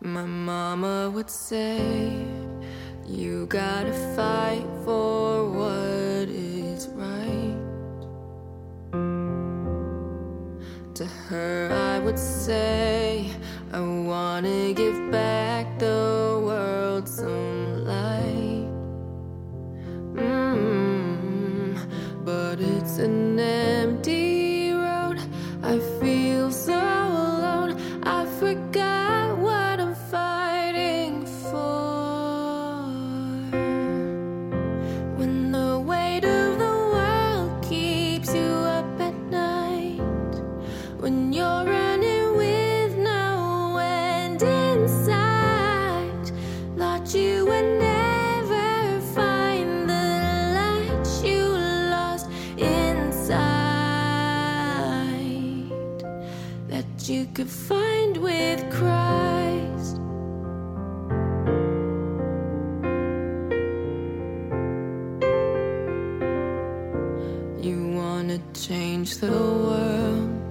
My mama would say, you gotta fight for what is right. To her I would say, I wanna give back the world some light. But it's an empty road, I feel so alone, I forgot what I'm fighting for. When the weight of the world keeps you up at night, when you're running with no end in sight, thought you would never find the light you lost inside, that you could find with Christ. You wanna change the world,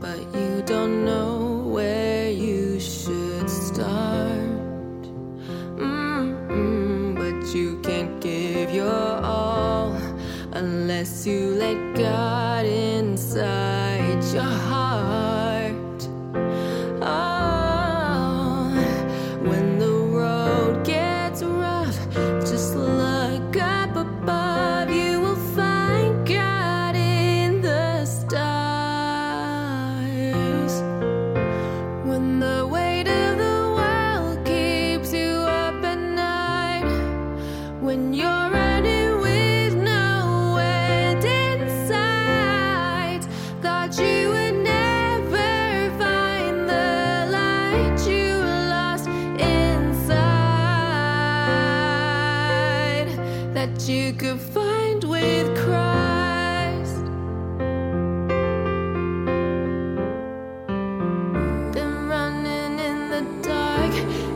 but you don't know where you should start. But you can't give your all unless you let God inside your heart. Oh, when the road gets rough, just look up above. You will find God in the stars. When the weight of the world keeps you up at night, when you're running with no end in sight, thought you would never find the light you lost inside, that you could find with Christ. Been running in the dark,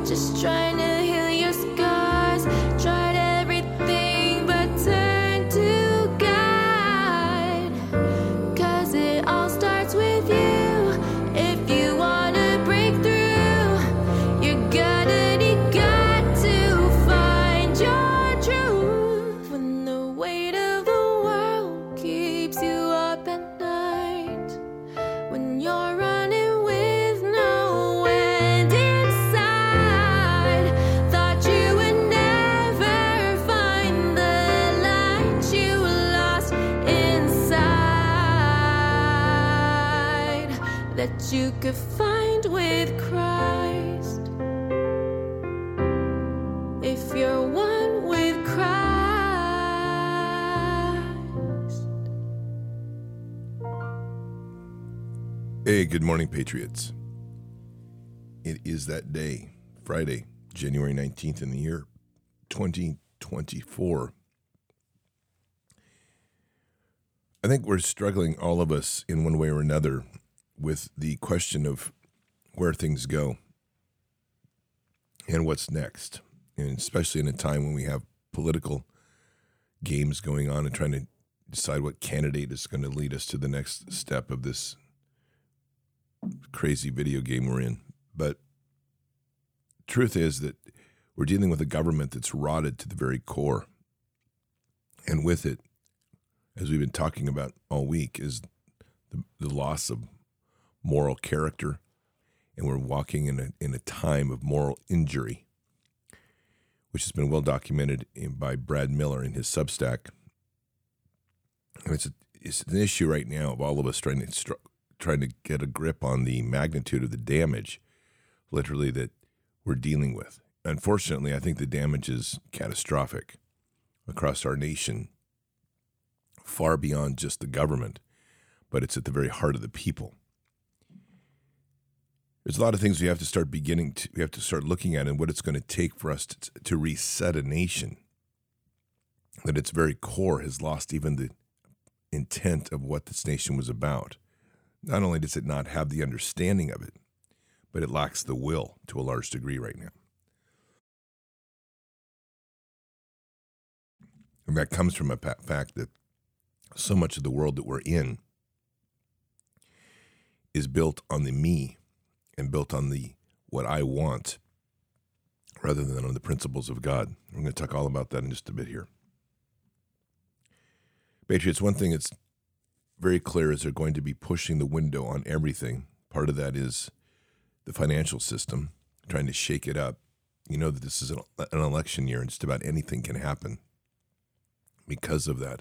just trying to heal your scars. Tried everything but turned to God. Cause it all starts with you. If you wanna break through, you're gonna need God to find your truth. When the weight of the world keeps you up at night, when you're running with no end inside, thought you would never find the light you lost inside, that you could find with Christ. If you're one with Christ. Hey, good morning, Patriots. It is that day, Friday, January 19th in the year 2024. I think we're struggling, all of us, in one way or another, with the question of where things go and what's next, and especially in a time when we have political games going on and trying to decide what candidate is going to lead us to the next step of this crazy video game we're in. But truth is that we're dealing with a government that's rotted to the very core. And with it, as we've been talking about all week, is the loss of moral character. And we're walking in a time of moral injury, which has been well documented by Brad Miller in his Substack. And it's an issue right now of all of us trying to get a grip on the magnitude of the damage, literally, that we're dealing with. Unfortunately, I think the damage is catastrophic across our nation, far beyond just the government, but it's at the very heart of the people. There's a lot of things we have to start looking at, and what it's going to take for us to reset a nation that its very core has lost even the intent of what this nation was about. Not only does it not have the understanding of it, but it lacks the will to a large degree right now. And that comes from a fact that so much of the world that we're in is built on the me and built on the what I want rather than on the principles of God. I'm going to talk all about that in just a bit here. Patriots, one thing that's very clear is they're going to be pushing the window on everything. Part of that is the financial system, trying to shake it up. You know that this is an election year and just about anything can happen. Because of that,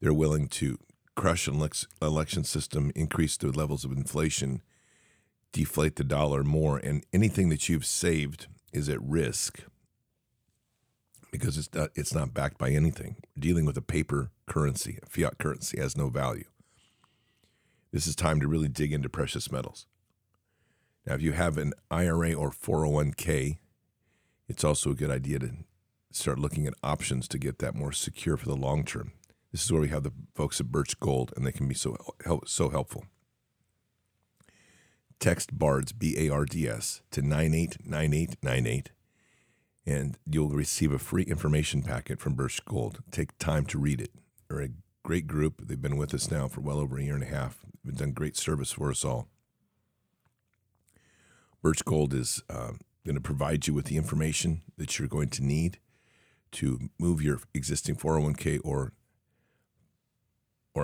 they're willing to crush an election system, increase the levels of inflation, deflate the dollar more, and anything that you've saved is at risk because it's not backed by anything. We're dealing with a paper currency. A fiat currency has no value. This is time to really dig into precious metals. Now, if you have an IRA or 401k, it's also a good idea to start looking at options to get that more secure for the long term. This is where we have the folks at Birch Gold, and they can be so helpful. Text BARDS, B-A-R-D-S, to 989898, and you'll receive a free information packet from Birch Gold. Take time to read it. They're a great group. They've been with us now for well over a year and a half. They've done great service for us all. Birch Gold is going to provide you with the information that you're going to need to move your existing 401k or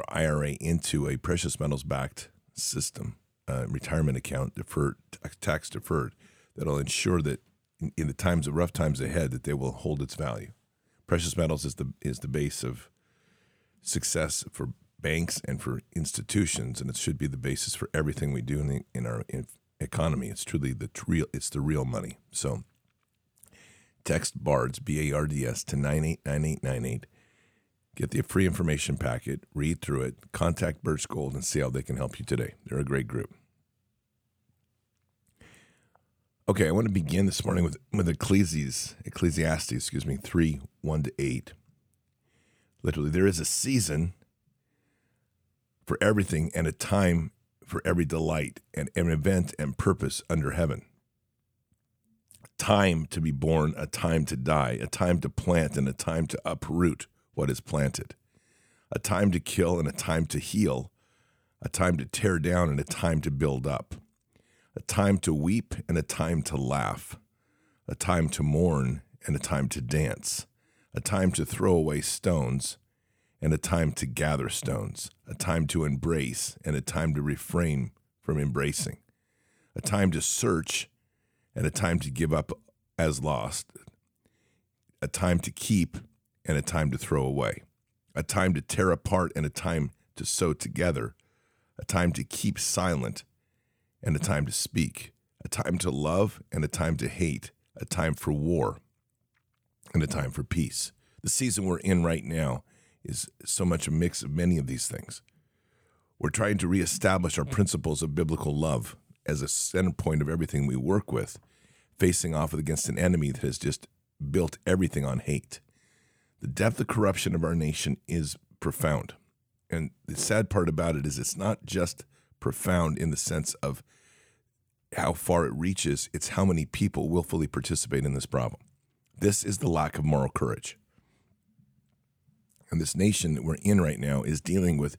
IRA into a precious metals-backed system. Retirement account, deferred, tax deferred, that'll ensure that in the times of rough times ahead that they will hold its value. Precious metals is the base of success for banks and for institutions, and it should be the basis for everything we do in our economy. It's truly the real money. So text BARDS, B-A-R-D-S, to 989898. Get the free information packet, read through it, contact Birch Gold, and see how they can help you today. They're a great group. Okay, I want to begin this morning with Ecclesiastes, 3:1-8. Literally, there is a season for everything and a time for every delight and an event and purpose under heaven. A time to be born, a time to die, a time to plant, and a time to uproot what is planted, a time to kill and a time to heal, a time to tear down and a time to build up, a time to weep and a time to laugh, a time to mourn and a time to dance, a time to throw away stones and a time to gather stones, a time to embrace and a time to refrain from embracing, a time to search and a time to give up as lost, a time to keep and a time to throw away, a time to tear apart and a time to sew together, a time to keep silent and a time to speak, a time to love and a time to hate, a time for war and a time for peace. The season we're in right now is so much a mix of many of these things. We're trying to reestablish our principles of biblical love as a center point of everything we work with, facing off against an enemy that has just built everything on hate. The depth of corruption of our nation is profound. And the sad part about it is it's not just profound in the sense of how far it reaches, it's how many people willfully participate in this problem. This is the lack of moral courage. And this nation that we're in right now is dealing with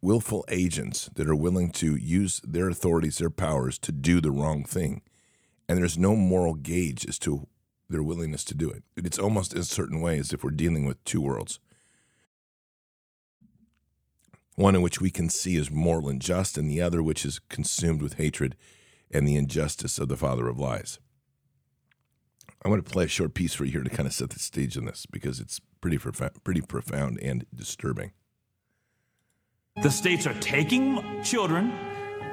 willful agents that are willing to use their authorities, their powers to do the wrong thing. And there's no moral gauge as to their willingness to do it. It's almost in a certain way as if we're dealing with two worlds. One in which we can see is moral and just, and the other which is consumed with hatred and the injustice of the father of lies. I want to play a short piece for you here to kind of set the stage on this because it's pretty profound and disturbing. The states are taking children,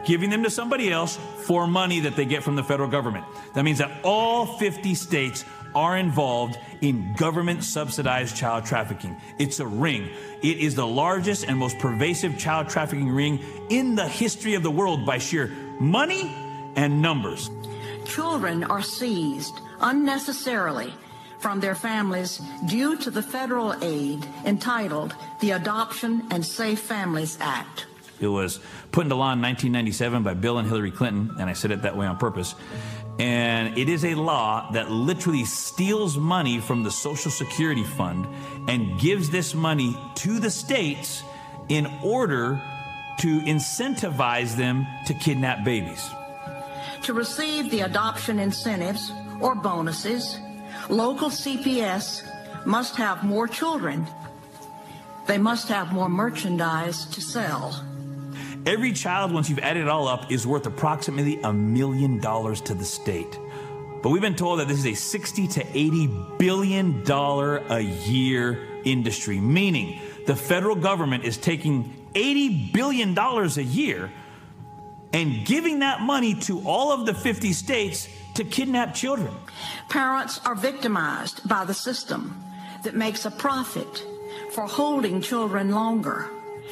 giving them to somebody else for money that they get from the federal government. That means that all 50 states are involved in government-subsidized child trafficking. It's a ring. It is the largest and most pervasive child trafficking ring in the history of the world by sheer money and numbers. Children are seized unnecessarily from their families due to the federal aid entitled the Adoption and Safe Families Act. It was put into law in 1997 by Bill and Hillary Clinton, and I said it that way on purpose. And it is a law that literally steals money from the Social Security Fund and gives this money to the states in order to incentivize them to kidnap babies. to receive the adoption incentives or bonuses, local CPS must have more children. They must have more merchandise to sell. Every child, once you've added it all up, is worth approximately $1 million to the state. But we've been told that this is a $60 to $80 billion a year industry, meaning the federal government is taking $80 billion a year and giving that money to all of the 50 states to kidnap children. Parents are victimized by the system that makes a profit for holding children longer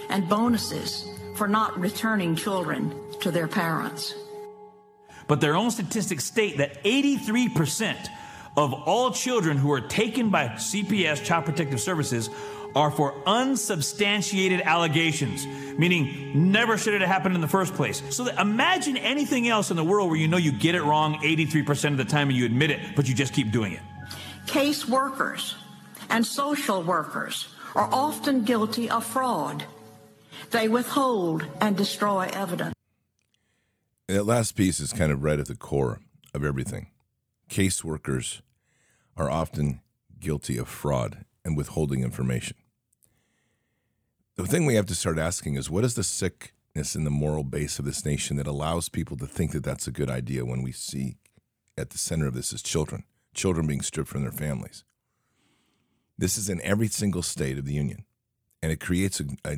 and bonuses for not returning children to their parents. But their own statistics state that 83% of all children who are taken by CPS, Child Protective Services, are for unsubstantiated allegations, meaning never should it have happened in the first place. So imagine anything else in the world where you know you get it wrong 83% of the time and you admit it, but you just keep doing it. Case workers and social workers are often guilty of fraud. They withhold and destroy evidence. That last piece is kind of right at the core of everything. Case workers are often guilty of fraud and withholding information. The thing we have to start asking is, what is the sickness in the moral base of this nation that allows people to think that that's a good idea when we see at the center of this is children, children being stripped from their families? This is in every single state of the union, and it creates a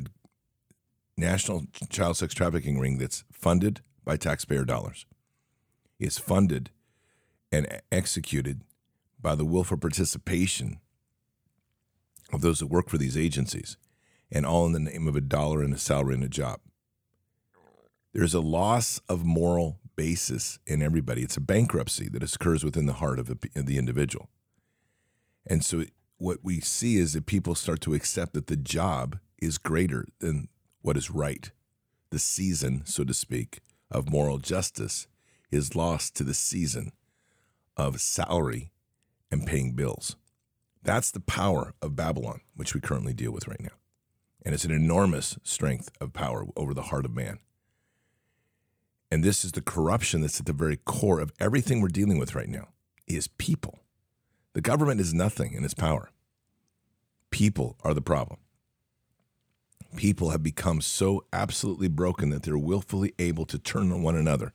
national child sex trafficking ring that's funded by taxpayer dollars. It's funded and executed by the willful participation of those that work for these agencies, and all in the name of a dollar and a salary and a job. There's a loss of moral basis in everybody. It's a bankruptcy that occurs within the heart of the individual. And so what we see is that people start to accept that the job is greater than what is right. The season, so to speak, of moral justice is lost to the season of salary and paying bills. That's the power of Babylon, which we currently deal with right now. And it's an enormous strength of power over the heart of man. And this is the corruption that's at the very core of everything we're dealing with right now, is people. The government is nothing in its power. People are the problem. People have become so absolutely broken that they're willfully able to turn on one another,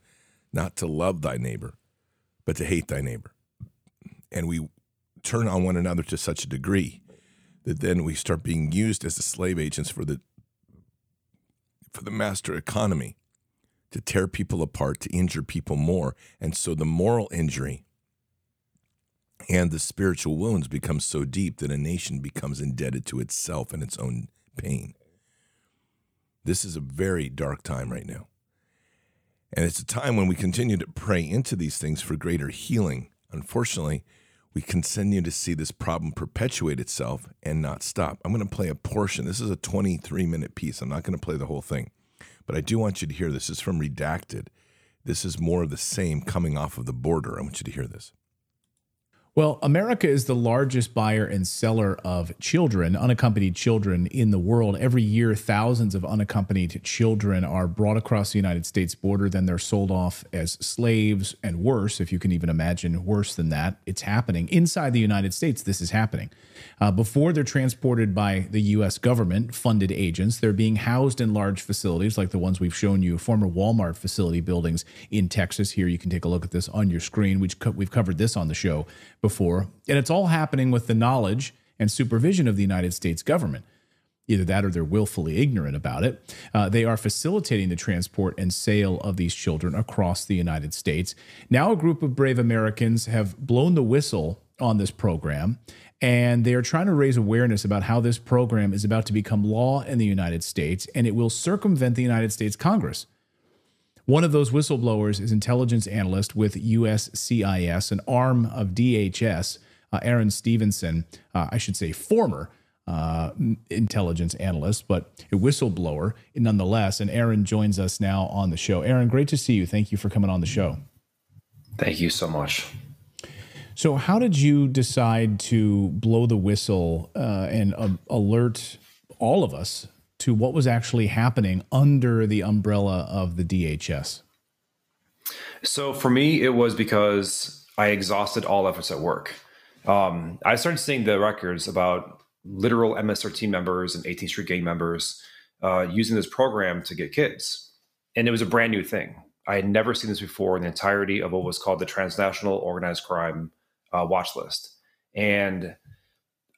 not to love thy neighbor, but to hate thy neighbor. And we turn on one another to such a degree that then we start being used as the slave agents for the master economy to tear people apart, to injure people more. And so the moral injury and the spiritual wounds become so deep that a nation becomes indebted to itself and its own pain. This is a very dark time right now. And it's a time when we continue to pray into these things for greater healing. Unfortunately, we continue to see this problem perpetuate itself and not stop. I'm going to play a portion. This is a 23-minute piece. I'm not going to play the whole thing. But I do want you to hear this. This is from Redacted. This is more of the same coming off of the border. I want you to hear this. Well, America is the largest buyer and seller of children, unaccompanied children, in the world. Every year, thousands of unaccompanied children are brought across the United States border. Then they're sold off as slaves, and worse, if you can even imagine worse than that. It's happening inside the United States. This is happening. Before they're transported by the U.S. government funded agents, they're being housed in large facilities like the ones we've shown you, former Walmart facility buildings in Texas. Here, you can take a look at this on your screen. We've covered this on the show before, and it's all happening with the knowledge and supervision of the United States government. Either that or they're willfully ignorant about it. They are facilitating the transport and sale of these children across the United States. Now a group of brave Americans have blown the whistle on this program, and they are trying to raise awareness about how this program is about to become law in the United States, and it will circumvent the United States Congress. One of those whistleblowers is intelligence analyst with USCIS, an arm of DHS, Aaron Stevenson, I should say former intelligence analyst, but a whistleblower nonetheless. And Aaron joins us now on the show. Aaron, great to see you. Thank you for coming on the show. Thank you so much. So how did you decide to blow the whistle and alert all of us to what was actually happening under the umbrella of the DHS? So for me, it was because I exhausted all efforts at work. I started seeing the records about literal MS-13 members and 18th Street Gang members using this program to get kids. And it was a brand new thing. I had never seen this before in the entirety of what was called the Transnational Organized Crime Watch List. And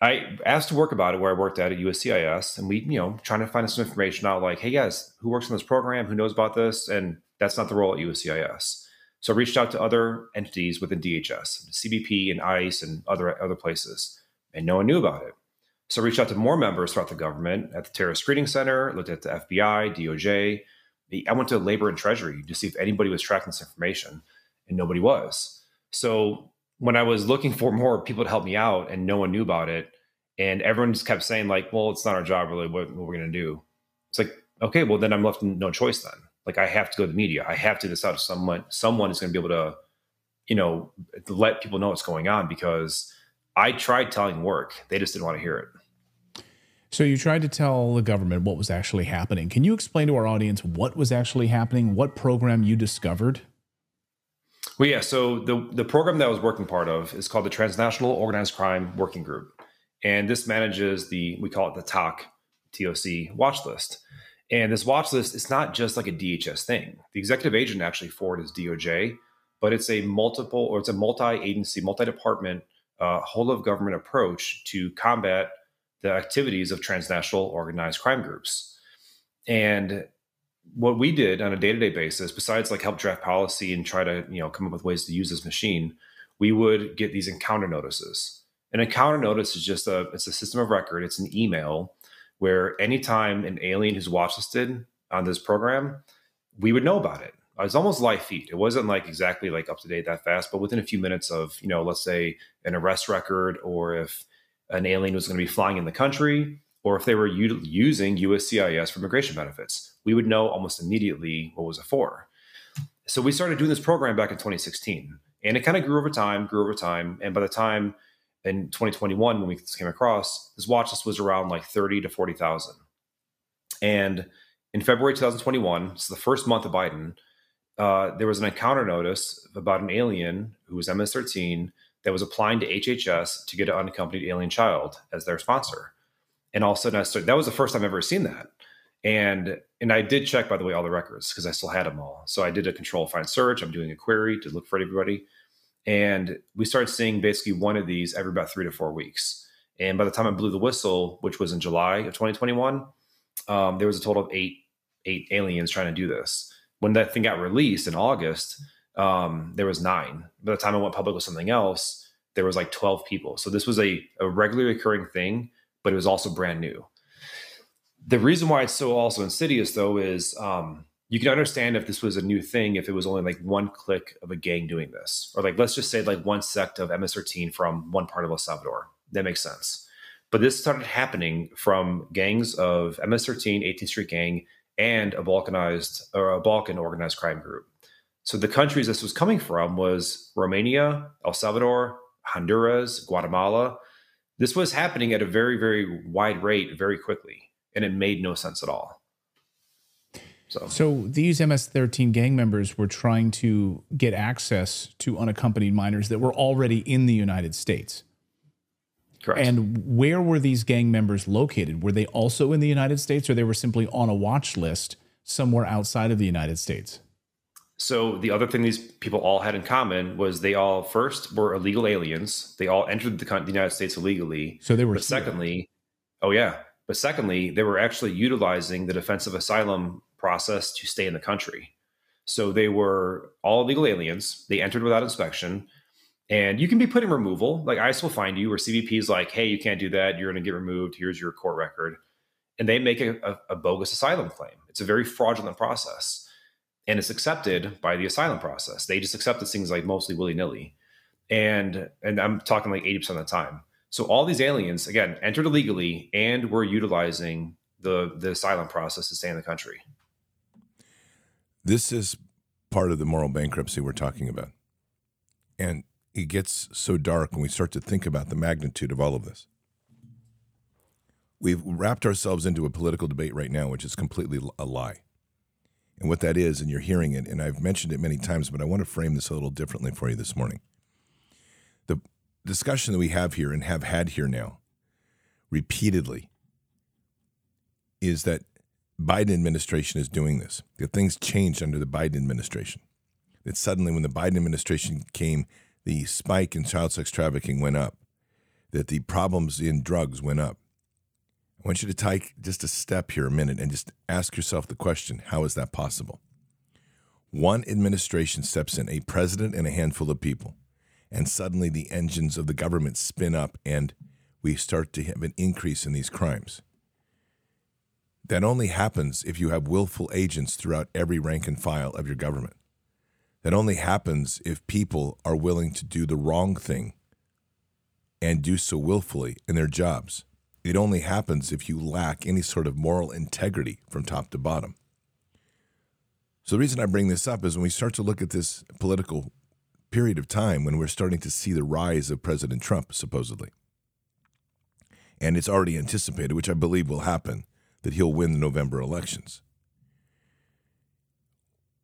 I asked to work about it where I worked at USCIS, and we, trying to find some information out like, hey guys, who works on this program? Who knows about this? And that's not the role at USCIS. So I reached out to other entities within DHS, CBP and ICE and other places, and no one knew about it. So I reached out to more members throughout the government at the Terrorist Screening Center, looked at the FBI, DOJ. I went to Labor and Treasury to see if anybody was tracking this information, and nobody was. So when I was looking for more people to help me out and no one knew about it, and everyone just kept saying like, well, it's not our job really, what we're going to do. It's like, okay, well then I'm left with no choice then. Like I have to go to the media. I have to decide if someone is going to be able to, let people know what's going on, because I tried telling work. They just didn't want to hear it. So you tried to tell the government what was actually happening. Can you explain to our audience what was actually happening, what program you discovered? Well, yeah. So the program that I was working part of is called the Transnational Organized Crime Working Group. And this manages we call it the TOC watch list. And this watch list, it's not just like a DHS thing. The executive agent actually for it is DOJ, but it's a multi-agency, multi-department, whole of government approach to combat the activities of transnational organized crime groups. And what we did on a day-to-day basis, besides like help draft policy and try to, come up with ways to use this machine, we would get these encounter notices. An encounter notice is just it's a system of record. It's an email where anytime an alien who's watchlisted on this program, we would know about it. It was almost live feed. It wasn't like exactly like up to date that fast, but within a few minutes of, let's say an arrest record, or if an alien was going to be flying in the country, or if they were using USCIS for immigration benefits, we would know almost immediately what was it for. So we started doing this program back in 2016, and it kind of grew over time. And by the time in 2021, when we came across, this watch list was around like 30 to 40,000. And in February 2021, so the first month of Biden, there was an encounter notice about an alien who was MS-13 that was applying to HHS to get an unaccompanied alien child as their sponsor. And all of a sudden, that was the first time I've ever seen that. And I did check, by the way, all the records because I still had them all. So I did a control find search. I'm doing a query to look for everybody. And we started seeing basically one of these every about 3 to 4 weeks. And by the time I blew the whistle, which was in July of 2021, there was a total of eight aliens trying to do this. When that thing got released in August, there was 9. By the time I went public with something else, there was like 12 people. So this was a regularly occurring thing, but it was also brand new. The reason why it's so also insidious, though, is you can understand if this was a new thing, if it was only like one clique of a gang doing this, or like, let's just say like one sect of MS-13 from one part of El Salvador. That makes sense. But this started happening from gangs of MS-13, 18th Street Gang, and a Balkan organized crime group. So the countries this was coming from was Romania, El Salvador, Honduras, Guatemala. This was happening at a very, very wide rate, very quickly, and it made no sense at all. So these MS-13 gang members were trying to get access to unaccompanied minors that were already in the United States. Correct. And where were these gang members located? Were they also in the United States, or they were simply on a watch list somewhere outside of the United States? So the other thing these people all had in common was they all first were illegal aliens. They all entered the United States illegally. So they were. But secondly, they were actually utilizing the defense of asylum process to stay in the country. So they were all illegal aliens. They entered without inspection, and you can be put in removal. Like ICE will find you, or CBP is like, hey, you can't do that. You're going to get removed. Here's your court record. And they make a bogus asylum claim. It's a very fraudulent process, and it's accepted by the asylum process. They just accept things like mostly willy-nilly. And I'm talking like 80% of the time. So all these aliens, again, entered illegally and were utilizing the asylum process to stay in the country. This is part of the moral bankruptcy we're talking about. And it gets so dark when we start to think about the magnitude of all of this. We've wrapped ourselves into a political debate right now, which is completely a lie. and what that is, and you're hearing it, and I've mentioned it many times, but I want to frame this a little differently for you this morning. The discussion that we have here and have had here now repeatedly is that Biden administration is doing this. That things changed under the Biden administration. That suddenly when the Biden administration came, the spike in child sex trafficking went up. That the problems in drugs went up. I want you to take just a step here a minute and just ask yourself the question, how is that possible? One administration steps in, a president and a handful of people, and suddenly the engines of the government spin up and we start to have an increase in these crimes. That only happens if you have willful agents throughout every rank and file of your government. That only happens if people are willing to do the wrong thing and do so willfully in their jobs. It only happens if you lack any sort of moral integrity from top to bottom. So the reason I bring this up is when we start to look at this political period of time when we're starting to see the rise of President Trump, supposedly, and it's already anticipated, which I believe will happen, that he'll win the November elections.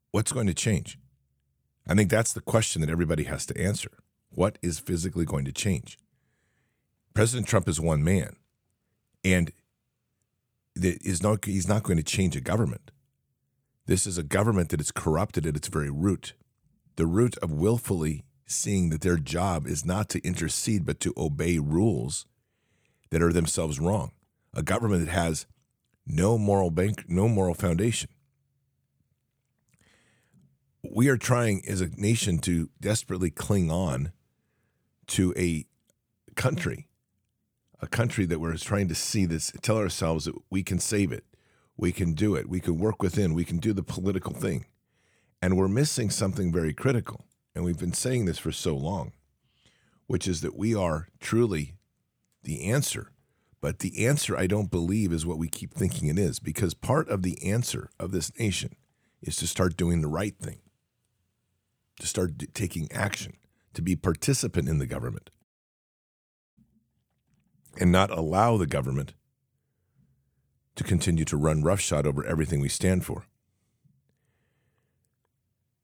What's going to change? I think that's the question that everybody has to answer. What is physically going to change? President Trump is one man, and he's not going to change a government. This is a government that is corrupted at its very root, the root of willfully seeing that their job is not to intercede but to obey rules that are themselves wrong. A government that has no moral foundation. We are trying as a nation to desperately cling on to a country that we're trying to see this, tell ourselves that we can save it, we can do it, we can work within, we can do the political thing. And we're missing something very critical. And we've been saying this for so long, which is that we are truly the answer. But the answer, I don't believe, is what we keep thinking it is, because part of the answer of this nation is to start doing the right thing, to start taking action, to be participant in the government, and not allow the government to continue to run roughshod over everything we stand for.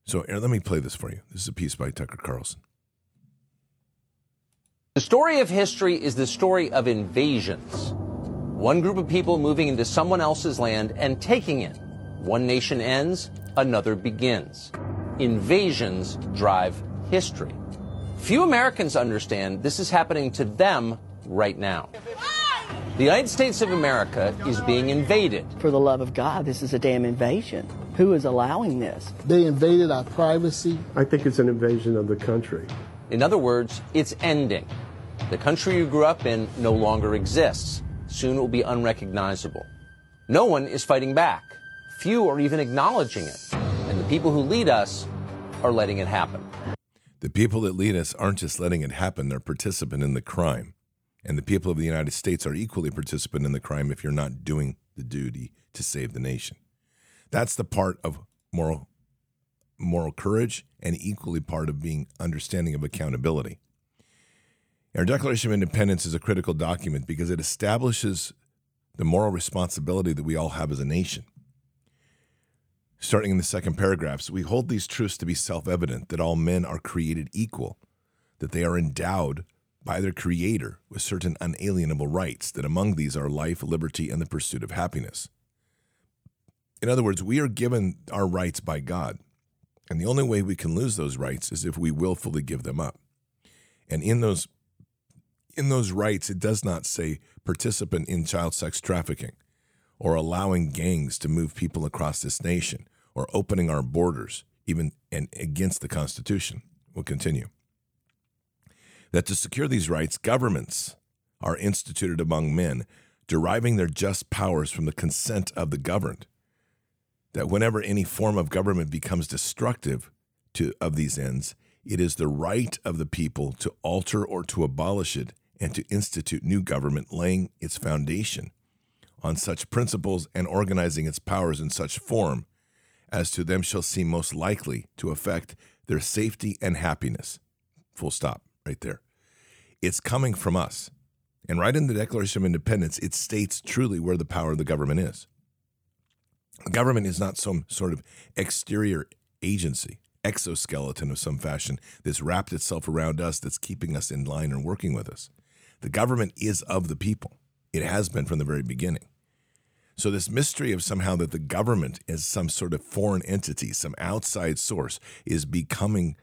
So, Aaron, let me play this for you. This is a piece by Tucker Carlson. The story of history is the story of invasions. One group of people moving into someone else's land and taking it. One nation ends, another begins. Invasions drive history. Few Americans understand this is happening to them right now. The United States of America is being invaded. For the love of God, this is a damn invasion. Who is allowing this? They invaded our privacy. I think it's an invasion of the country. In other words, it's ending. The country you grew up in no longer exists. Soon it will be unrecognizable. No one is fighting back. Few are even acknowledging it. And the people who lead us are letting it happen. The people that lead us aren't just letting it happen. They're participant in the crime. And the people of the United States are equally participant in the crime if you're not doing the duty to save the nation. That's the part of moral courage and equally part of being understanding of accountability. Our Declaration of Independence is a critical document because it establishes the moral responsibility that we all have as a nation. Starting in the second paragraphs, we hold these truths to be self-evident, that all men are created equal, that they are endowed by their Creator with certain unalienable rights, that among these are life, liberty, and the pursuit of happiness. In other words, we are given our rights by God, and the only way we can lose those rights is if we willfully give them up. And in those rights, it does not say participant in child sex trafficking, or allowing gangs to move people across this nation, or opening our borders, even and against the Constitution. We'll continue. That to secure these rights, governments are instituted among men, deriving their just powers from the consent of the governed. That whenever any form of government becomes destructive of these ends, it is the right of the people to alter or to abolish it and to institute new government, laying its foundation on such principles and organizing its powers in such form as to them shall seem most likely to affect their safety and happiness. Full stop right there. It's coming from us. And right in the Declaration of Independence, it states truly where the power of the government is. The government is not some sort of exterior agency, exoskeleton of some fashion that's wrapped itself around us, that's keeping us in line and working with us. The government is of the people. It has been from the very beginning. So this mystery of somehow that the government is some sort of foreign entity, some outside source, has become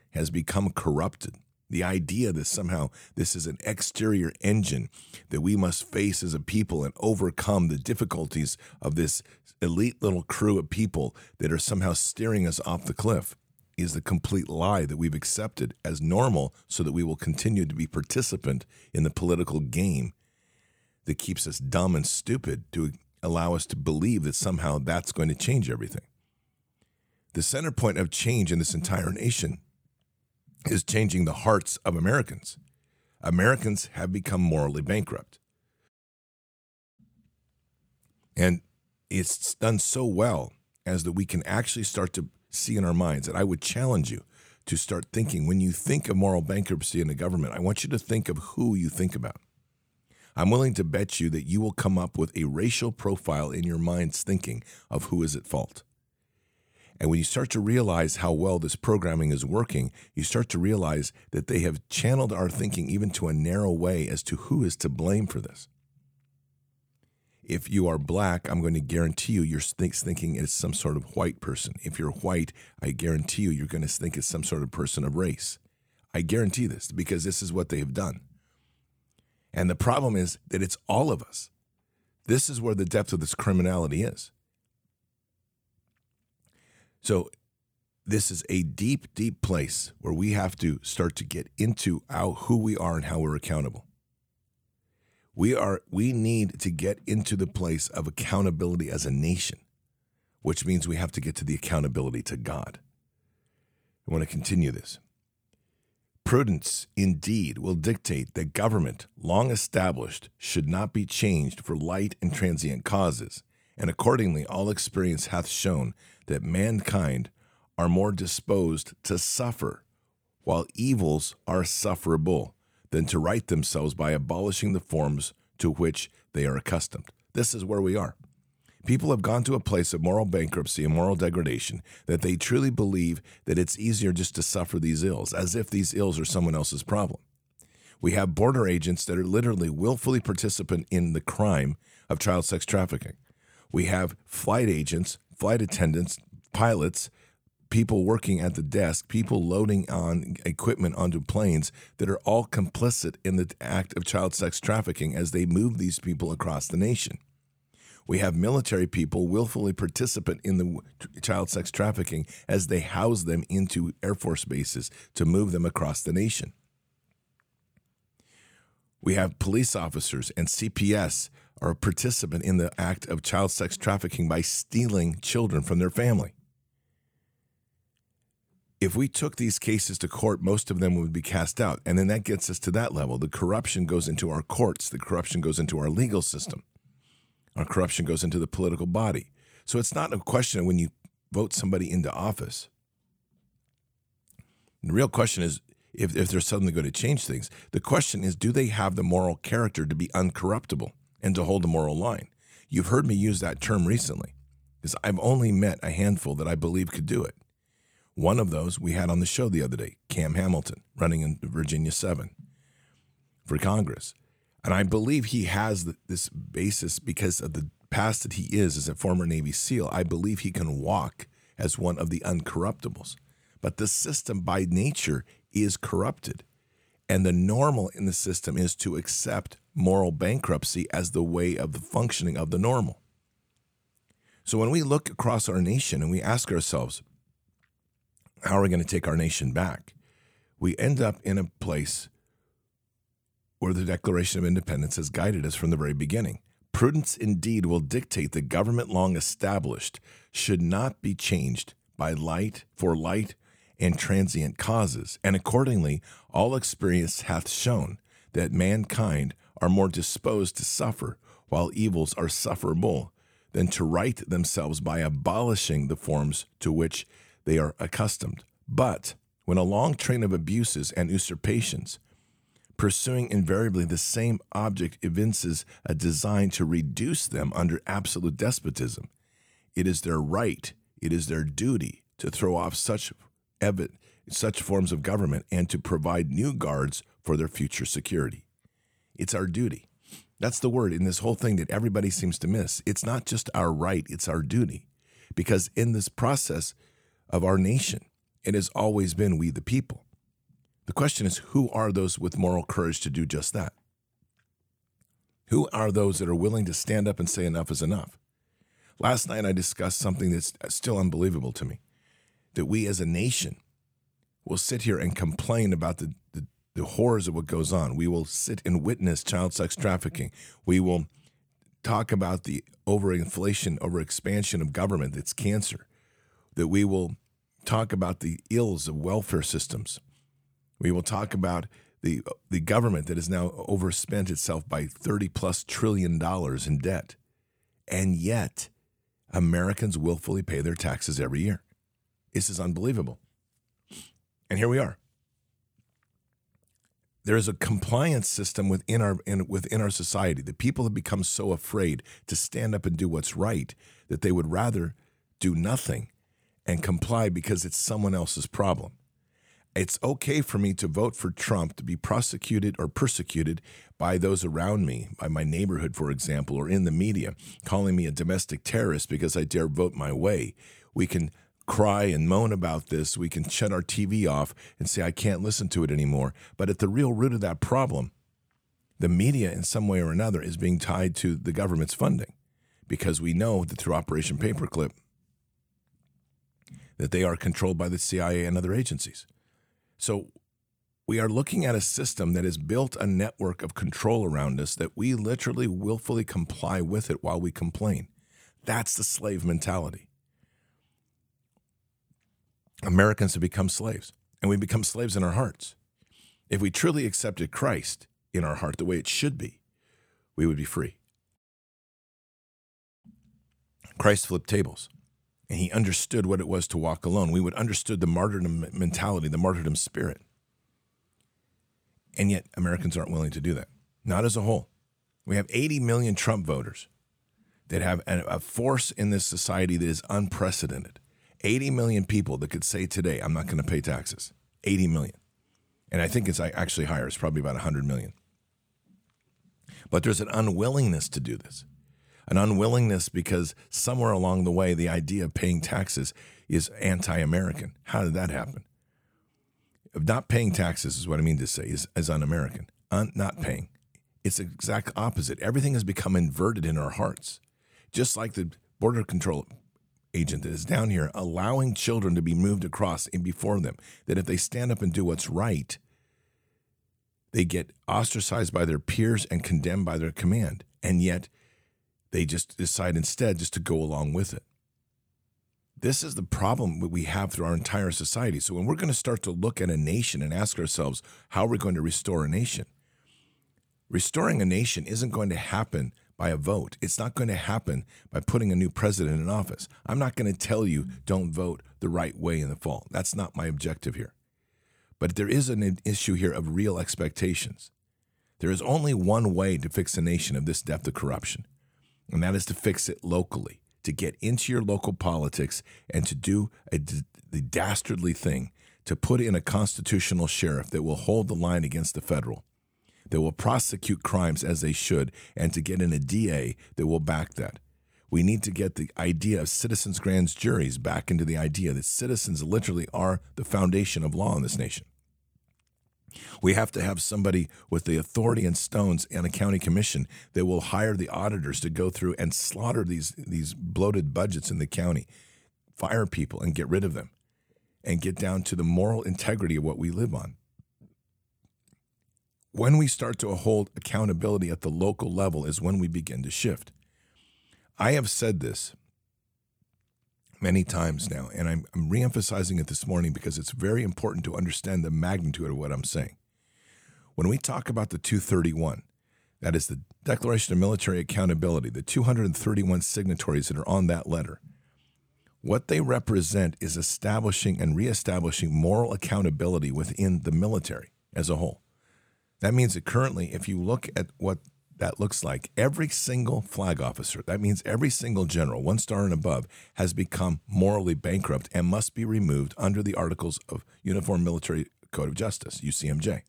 corrupted. The idea that somehow this is an exterior engine that we must face as a people and overcome the difficulties of this elite little crew of people that are somehow steering us off the cliff is the complete lie that we've accepted as normal, so that we will continue to be participant in the political game that keeps us dumb and stupid to allow us to believe that somehow that's going to change everything. The center point of change in this entire nation is changing the hearts of Americans. Americans have become morally bankrupt. And it's done so well as that we can actually start to see in our minds, and I would challenge you to start thinking, when you think of moral bankruptcy in the government, I want you to think of who you think about. I'm willing to bet you that you will come up with a racial profile in your mind's thinking of who is at fault. And when you start to realize how well this programming is working, you start to realize that they have channeled our thinking even to a narrow way as to who is to blame for this. If you are black, I'm going to guarantee you you're thinking it's some sort of white person. If you're white, I guarantee you you're going to think it's some sort of person of race. I guarantee this, because this is what they have done. And the problem is that it's all of us. This is where the depth of this criminality is. So this is a deep, deep place where we have to start to get into who we are and how we're accountable. We need to get into the place of accountability as a nation, which means we have to get to the accountability to God. I want to continue this. Prudence, indeed, will dictate that government, long established, should not be changed for light and transient causes, and accordingly all experience hath shown that mankind are more disposed to suffer, while evils are sufferable, than to right themselves by abolishing the forms to which they are accustomed. This is where we are. People have gone to a place of moral bankruptcy and moral degradation that they truly believe that it's easier just to suffer these ills, as if these ills are someone else's problem. We have border agents that are literally willfully participant in the crime of child sex trafficking. We have flight agents, flight attendants, pilots, people working at the desk, people loading on equipment onto planes that are all complicit in the act of child sex trafficking as they move these people across the nation. We have military people willfully participant in the child sex trafficking as they house them into Air Force bases to move them across the nation. We have police officers and CPS are a participant in the act of child sex trafficking by stealing children from their family. If we took these cases to court, most of them would be cast out. And then that gets us to that level. The corruption goes into our courts. The corruption goes into our legal system. Our corruption goes into the political body. So it's not a question of when you vote somebody into office. The real question is if they're suddenly going to change things. The question is, do they have the moral character to be uncorruptible and to hold a moral line? You've heard me use that term recently, because I've only met a handful that I believe could do it. One of those we had on the show the other day, Cam Hamilton, running in Virginia 7 for Congress. And I believe he has this basis because of the past that he is as a former Navy SEAL. I believe he can walk as one of the uncorruptibles. But the system by nature is corrupted. And the normal in the system is to accept moral bankruptcy as the way of the functioning of the normal. So when we look across our nation and we ask ourselves, how are we going to take our nation back? We end up in a place where the Declaration of Independence has guided us from the very beginning. Prudence indeed will dictate that government long established should not be changed by light and transient causes, and accordingly all experience hath shown that mankind are more disposed to suffer, while evils are sufferable, than to right themselves by abolishing the forms to which they are accustomed. But when a long train of abuses and usurpations, pursuing invariably the same object, evinces a design to reduce them under absolute despotism, It is their right, it is their duty to throw off such forms of government and to provide new guards for their future security. It's our duty. That's the word in this whole thing that everybody seems to miss. It's not just our right, it's our duty. Because in this process of our nation, it has always been we the people. The question is, who are those with moral courage to do just that? Who are those that are willing to stand up and say enough is enough? Last night I discussed something that's still unbelievable to me, that we as a nation will sit here and complain about the horrors of what goes on. We will sit and witness child sex trafficking. We will talk about the overinflation, overexpansion of government that's cancer. That we will talk about the ills of welfare systems. We will talk about the government that has now overspent itself by $30+ trillion in debt. And yet, Americans willfully pay their taxes every year. This is unbelievable. And here we are. There is a compliance system within our society. The people have become so afraid to stand up and do what's right that they would rather do nothing and comply because it's someone else's problem. It's okay for me to vote for Trump, to be prosecuted or persecuted by those around me, by my neighborhood, for example, or in the media, calling me a domestic terrorist because I dare vote my way. We can cry and moan about this. We can shut our TV off and say, I can't listen to it anymore. But at the real root of that problem, the media in some way or another is being tied to the government's funding, because we know that through Operation Paperclip that they are controlled by the CIA and other agencies. So we are looking at a system that has built a network of control around us that we literally willfully comply with it while we complain. That's the slave mentality. Americans have become slaves, and we become slaves in our hearts. If we truly accepted Christ in our heart the way it should be, we would be free. Christ flipped tables, and he understood what it was to walk alone. We would understood the martyrdom mentality, the martyrdom spirit. And yet Americans aren't willing to do that, not as a whole. We have 80 million Trump voters that have a force in this society that is unprecedented. 80 million people that could say today, I'm not going to pay taxes. 80 million. And I think it's actually higher. It's probably about 100 million. But there's an unwillingness to do this. An unwillingness because somewhere along the way, the idea of paying taxes is anti-American. How did that happen? Not paying taxes is what I mean to say is un-American. Not paying. It's the exact opposite. Everything has become inverted in our hearts. Just like the border control agent that is down here allowing children to be moved across and before them, that if they stand up and do what's right, they get ostracized by their peers and condemned by their command. And yet they just decide instead just to go along with it. This is the problem that we have through our entire society. So when we're going to start to look at a nation and ask ourselves how we're going to restore a nation, restoring a nation isn't going to happen by a vote. It's not going to happen by putting a new president in office. I'm not going to tell you don't vote the right way in the fall. That's not my objective here. But there is an issue here of real expectations. There is only one way to fix a nation of this depth of corruption, and that is to fix it locally, to get into your local politics and to do the dastardly thing, to put in a constitutional sheriff that will hold the line against the federal, that will prosecute crimes as they should, and to get in a DA that will back that. We need to get the idea of citizens' grand juries back into the idea that citizens literally are the foundation of law in this nation. We have to have somebody with the authority and stones and a county commission that will hire the auditors to go through and slaughter these bloated budgets in the county, fire people and get rid of them, and get down to the moral integrity of what we live on. When we start to hold accountability at the local level is when we begin to shift. I have said this many times now, and I'm reemphasizing it this morning because it's very important to understand the magnitude of what I'm saying. When we talk about the 231, that is the Declaration of Military Accountability, the 231 signatories that are on that letter, what they represent is establishing and reestablishing moral accountability within the military as a whole. That means that currently, if you look at what that looks like every single flag officer, that means every single general, 1 star and above, has become morally bankrupt and must be removed under the Articles of Uniform Military Code of Justice, UCMJ.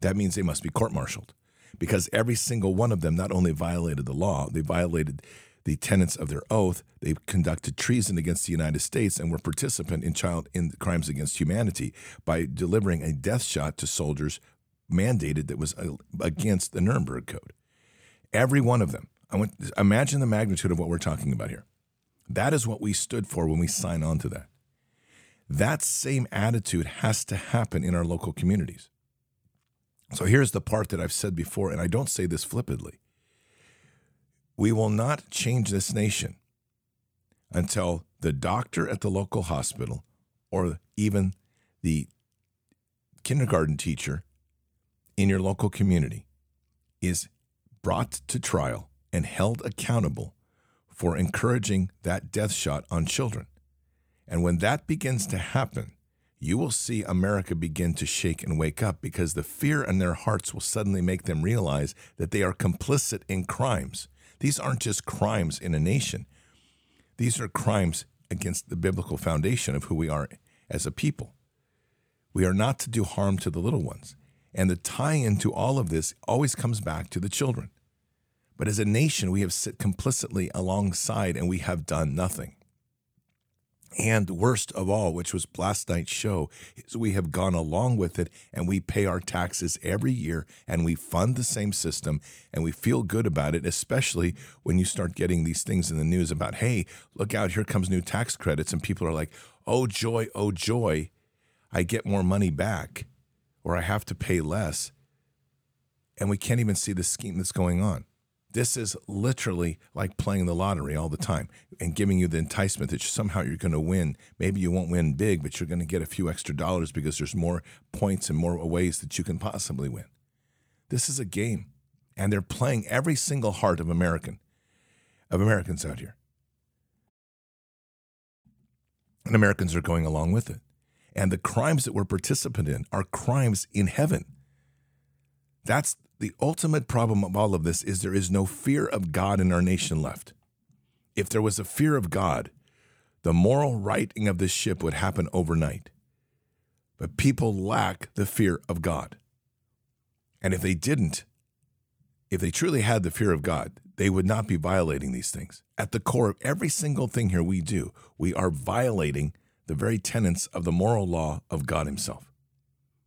That means they must be court-martialed because every single one of them not only violated the law, they violated the tenets of their oath, they conducted treason against the United States and were participant in crimes against humanity by delivering a death shot to soldiers mandated that was against the Nuremberg Code. Every one of them. Imagine the magnitude of what we're talking about here. That is what we stood for when we sign on to that. That same attitude has to happen in our local communities. So here's the part that I've said before, and I don't say this flippantly. We will not change this nation until the doctor at the local hospital or even the kindergarten teacher in your local community is brought to trial and held accountable for encouraging that death shot on children. And when that begins to happen, you will see America begin to shake and wake up because the fear in their hearts will suddenly make them realize that they are complicit in crimes. These aren't just crimes in a nation. These are crimes against the biblical foundation of who we are as a people. We are not to do harm to the little ones. And the tie-in to all of this always comes back to the children. But as a nation, we have sit complicitly alongside and we have done nothing. And worst of all, which was last night's show, is we have gone along with it and we pay our taxes every year and we fund the same system and we feel good about it, especially when you start getting these things in the news about, hey, look out, here comes new tax credits. And people are like, oh, joy, I get more money back or I have to pay less. And we can't even see the scheme that's going on. This is literally like playing the lottery all the time and giving you the enticement that somehow you're going to win. Maybe you won't win big, but you're going to get a few extra dollars because there's more points and more ways that you can possibly win. This is a game, and they're playing every single heart of Americans out here. And Americans are going along with it. And the crimes that we're participant in are crimes in heaven. That's the ultimate problem of all of this is there is no fear of God in our nation left. If there was a fear of God, the moral righting of this ship would happen overnight. But people lack the fear of God. And if they didn't, if they truly had the fear of God, they would not be violating these things. At the core of every single thing here we do, we are violating the very tenets of the moral law of God himself.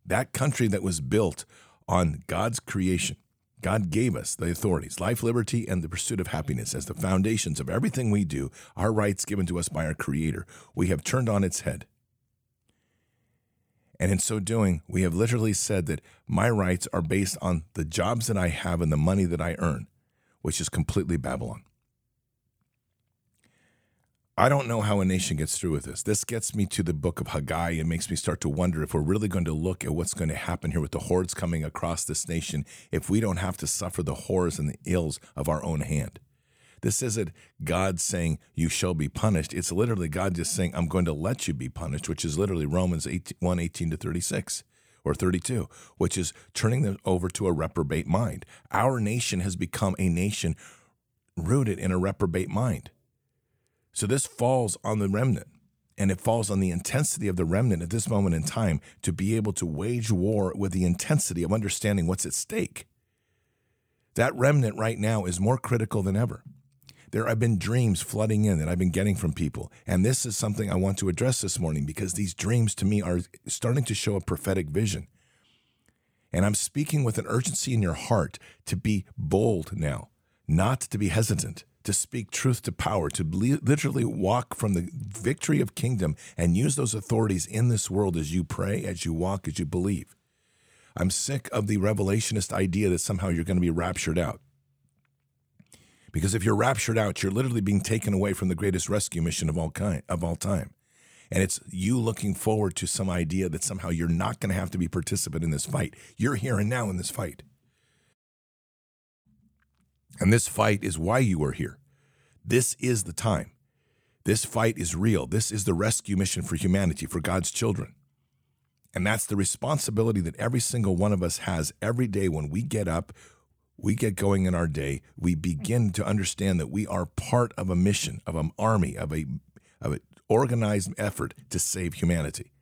That country that was built on God's creation. God gave us the authorities, life, liberty, and the pursuit of happiness as the foundations of everything we do, our rights given to us by our Creator. We have turned on its head. And in so doing, we have literally said that my rights are based on the jobs that I have and the money that I earn, which is completely Babylon. I don't know how a nation gets through with this. This gets me to the book of Haggai and makes me start to wonder if we're really going to look at what's going to happen here with the hordes coming across this nation if we don't have to suffer the horrors and the ills of our own hand. This isn't God saying, you shall be punished. It's literally God just saying, I'm going to let you be punished, which is literally Romans 1:18 to 36 or 32, which is turning them over to a reprobate mind. Our nation has become a nation rooted in a reprobate mind. So this falls on the remnant, and it falls on the intensity of the remnant at this moment in time to be able to wage war with the intensity of understanding what's at stake. That remnant right now is more critical than ever. There have been dreams flooding in that I've been getting from people, and this is something I want to address this morning because these dreams to me are starting to show a prophetic vision. And I'm speaking with an urgency in your heart to be bold now, not to be hesitant, to speak truth to power, to literally walk from the victory of kingdom and use those authorities in this world as you pray, as you walk, as you believe. I'm sick of the revelationist idea that somehow you're going to be raptured out. Because if you're raptured out, you're literally being taken away from the greatest rescue mission of all time. And it's you looking forward to some idea that somehow you're not going to have to be participant in this fight. You're here and now in this fight. And this fight is why you are here. This is the time. This fight is real. This is the rescue mission for humanity, for God's children. And that's the responsibility that every single one of us has every day when we get up, we get going in our day. We begin to understand that we are part of a mission, of an army, of an organized effort to save humanity.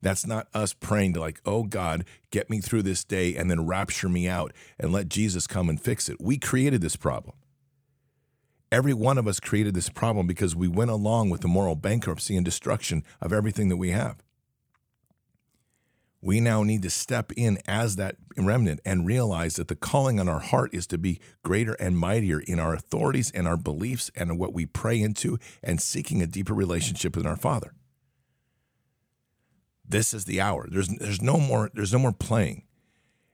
That's not us praying to like, oh, God, get me through this day and then rapture me out and let Jesus come and fix it. We created this problem. Every one of us created this problem because we went along with the moral bankruptcy and destruction of everything that we have. We now need to step in as that remnant and realize that the calling on our heart is to be greater and mightier in our authorities and our beliefs and what we pray into and seeking a deeper relationship with our Father. This is the hour. There's no more playing.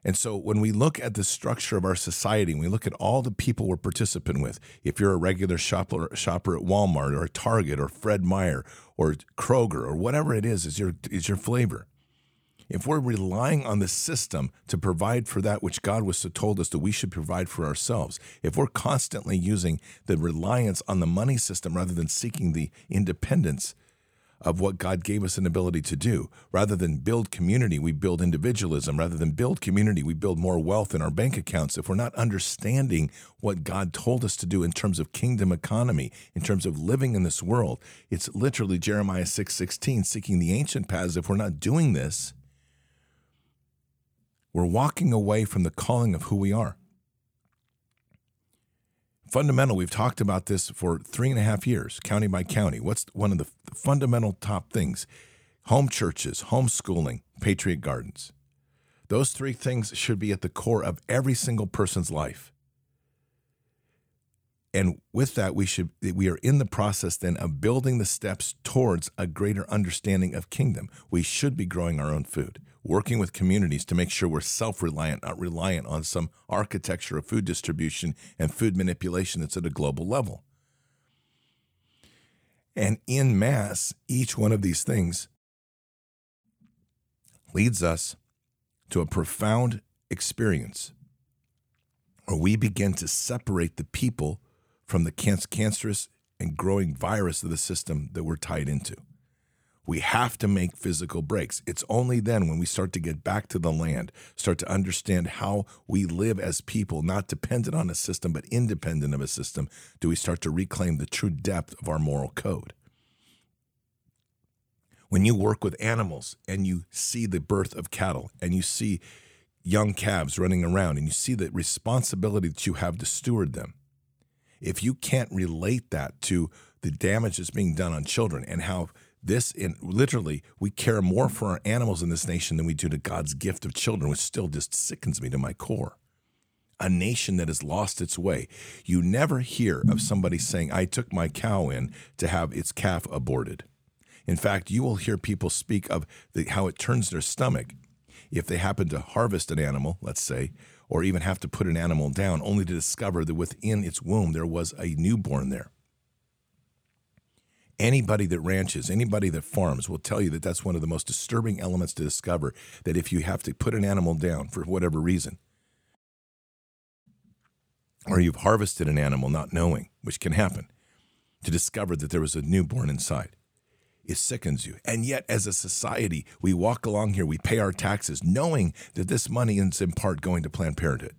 And so when we look at the structure of our society, and we look at all the people we're participating with, if you're a regular shopper at Walmart or Target or Fred Meyer or Kroger or whatever it is your flavor, if we're relying on the system to provide for that which God was told us that we should provide for ourselves, if we're constantly using the reliance on the money system rather than seeking the independence of what God gave us an ability to do. Rather than build community, we build individualism. Rather than build community, we build more wealth in our bank accounts. If we're not understanding what God told us to do in terms of kingdom economy, in terms of living in this world, it's literally Jeremiah 6:16, seeking the ancient paths. If we're not doing this, we're walking away from the calling of who we are. Fundamental, we've talked about this for 3.5 years, county by county. What's one of the fundamental top things? Home churches, homeschooling, Patriot Gardens. Those three things should be at the core of every single person's life. And with that, we are in the process then of building the steps towards a greater understanding of kingdom. We should be growing our own food, working with communities to make sure we're self-reliant, not reliant on some architecture of food distribution and food manipulation that's at a global level. And in mass, each one of these things leads us to a profound experience where we begin to separate the people from the cancerous and growing virus of the system that we're tied into. We have to make physical breaks. It's only then when we start to get back to the land, start to understand how we live as people, not dependent on a system, but independent of a system, do we start to reclaim the true depth of our moral code. When you work with animals and you see the birth of cattle and you see young calves running around and you see the responsibility that you have to steward them, if you can't relate that to the damage that's being done on children and how literally, we care more for our animals in this nation than we do to God's gift of children, which still just sickens me to my core. A nation that has lost its way. You never hear of somebody saying, I took my cow in to have its calf aborted. In fact, you will hear people speak of how it turns their stomach if they happen to harvest an animal, let's say, or even have to put an animal down, only to discover that within its womb there was a newborn there. Anybody that ranches, anybody that farms will tell you that that's one of the most disturbing elements to discover, that if you have to put an animal down for whatever reason, or you've harvested an animal not knowing, which can happen, to discover that there was a newborn inside. It sickens you. And yet, as a society, we walk along here, we pay our taxes, knowing that this money is in part going to Planned Parenthood.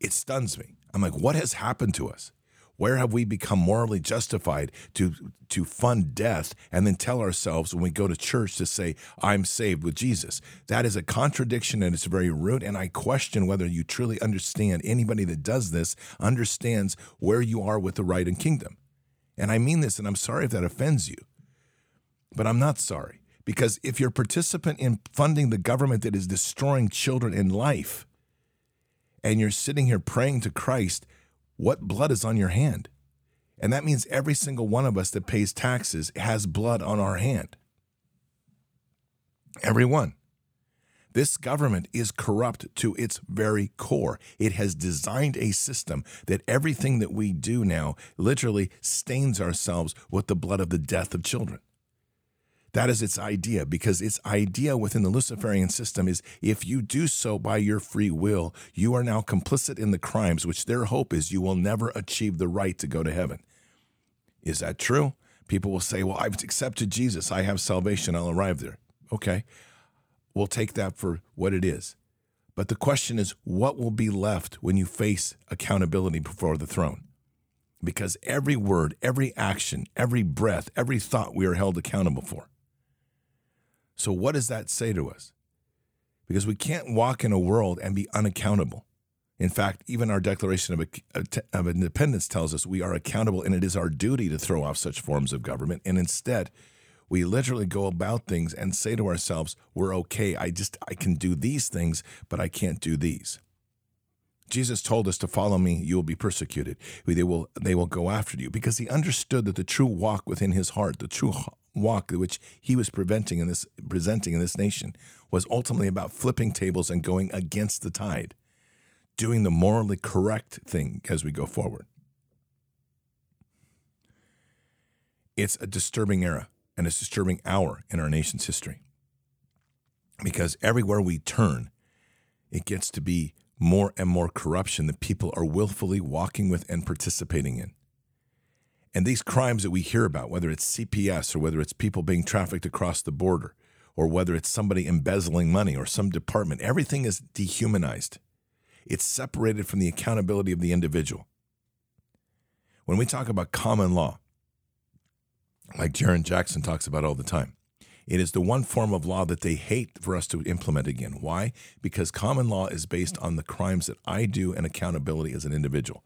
It stuns me. I'm like, what has happened to us? Where have we become morally justified to fund death and then tell ourselves when we go to church to say, I'm saved with Jesus? That is a contradiction at its very root, and I question whether you truly understand. Anybody that does this understands where you are with the right and kingdom. And I mean this, and I'm sorry if that offends you, but I'm not sorry. Because if you're a participant in funding the government that is destroying children in life, and you're sitting here praying to Christ, what blood is on your hand? And that means every single one of us that pays taxes has blood on our hand. Everyone. This government is corrupt to its very core. It has designed a system that everything that we do now literally stains ourselves with the blood of the death of children. That is its idea, because its idea within the Luciferian system is if you do so by your free will, you are now complicit in the crimes, which their hope is you will never achieve the right to go to heaven. Is that true? People will say, well, I've accepted Jesus. I have salvation. I'll arrive there. Okay. We'll take that for what it is. But the question is, what will be left when you face accountability before the throne? Because every word, every action, every breath, every thought we are held accountable for. So what does that say to us? Because we can't walk in a world and be unaccountable. In fact, even our Declaration of Independence tells us we are accountable, and it is our duty to throw off such forms of government. And instead, we literally go about things and say to ourselves, we're okay. I can do these things, but I can't do these. Jesus told us to follow me, you will be persecuted. They will go after you, because he understood that the true walk within his heart, the true walk which he was presenting in this nation, was ultimately about flipping tables and going against the tide, doing the morally correct thing as we go forward. It's a disturbing era and a disturbing hour in our nation's history, because everywhere we turn, it gets to be more and more corruption that people are willfully walking with and participating in. And these crimes that we hear about, whether it's CPS or whether it's people being trafficked across the border or whether it's somebody embezzling money or some department, everything is dehumanized. It's separated from the accountability of the individual. When we talk about common law, like Jaren Jackson talks about all the time, it is the one form of law that they hate for us to implement again. Why? Because common law is based on the crimes that I do and accountability as an individual.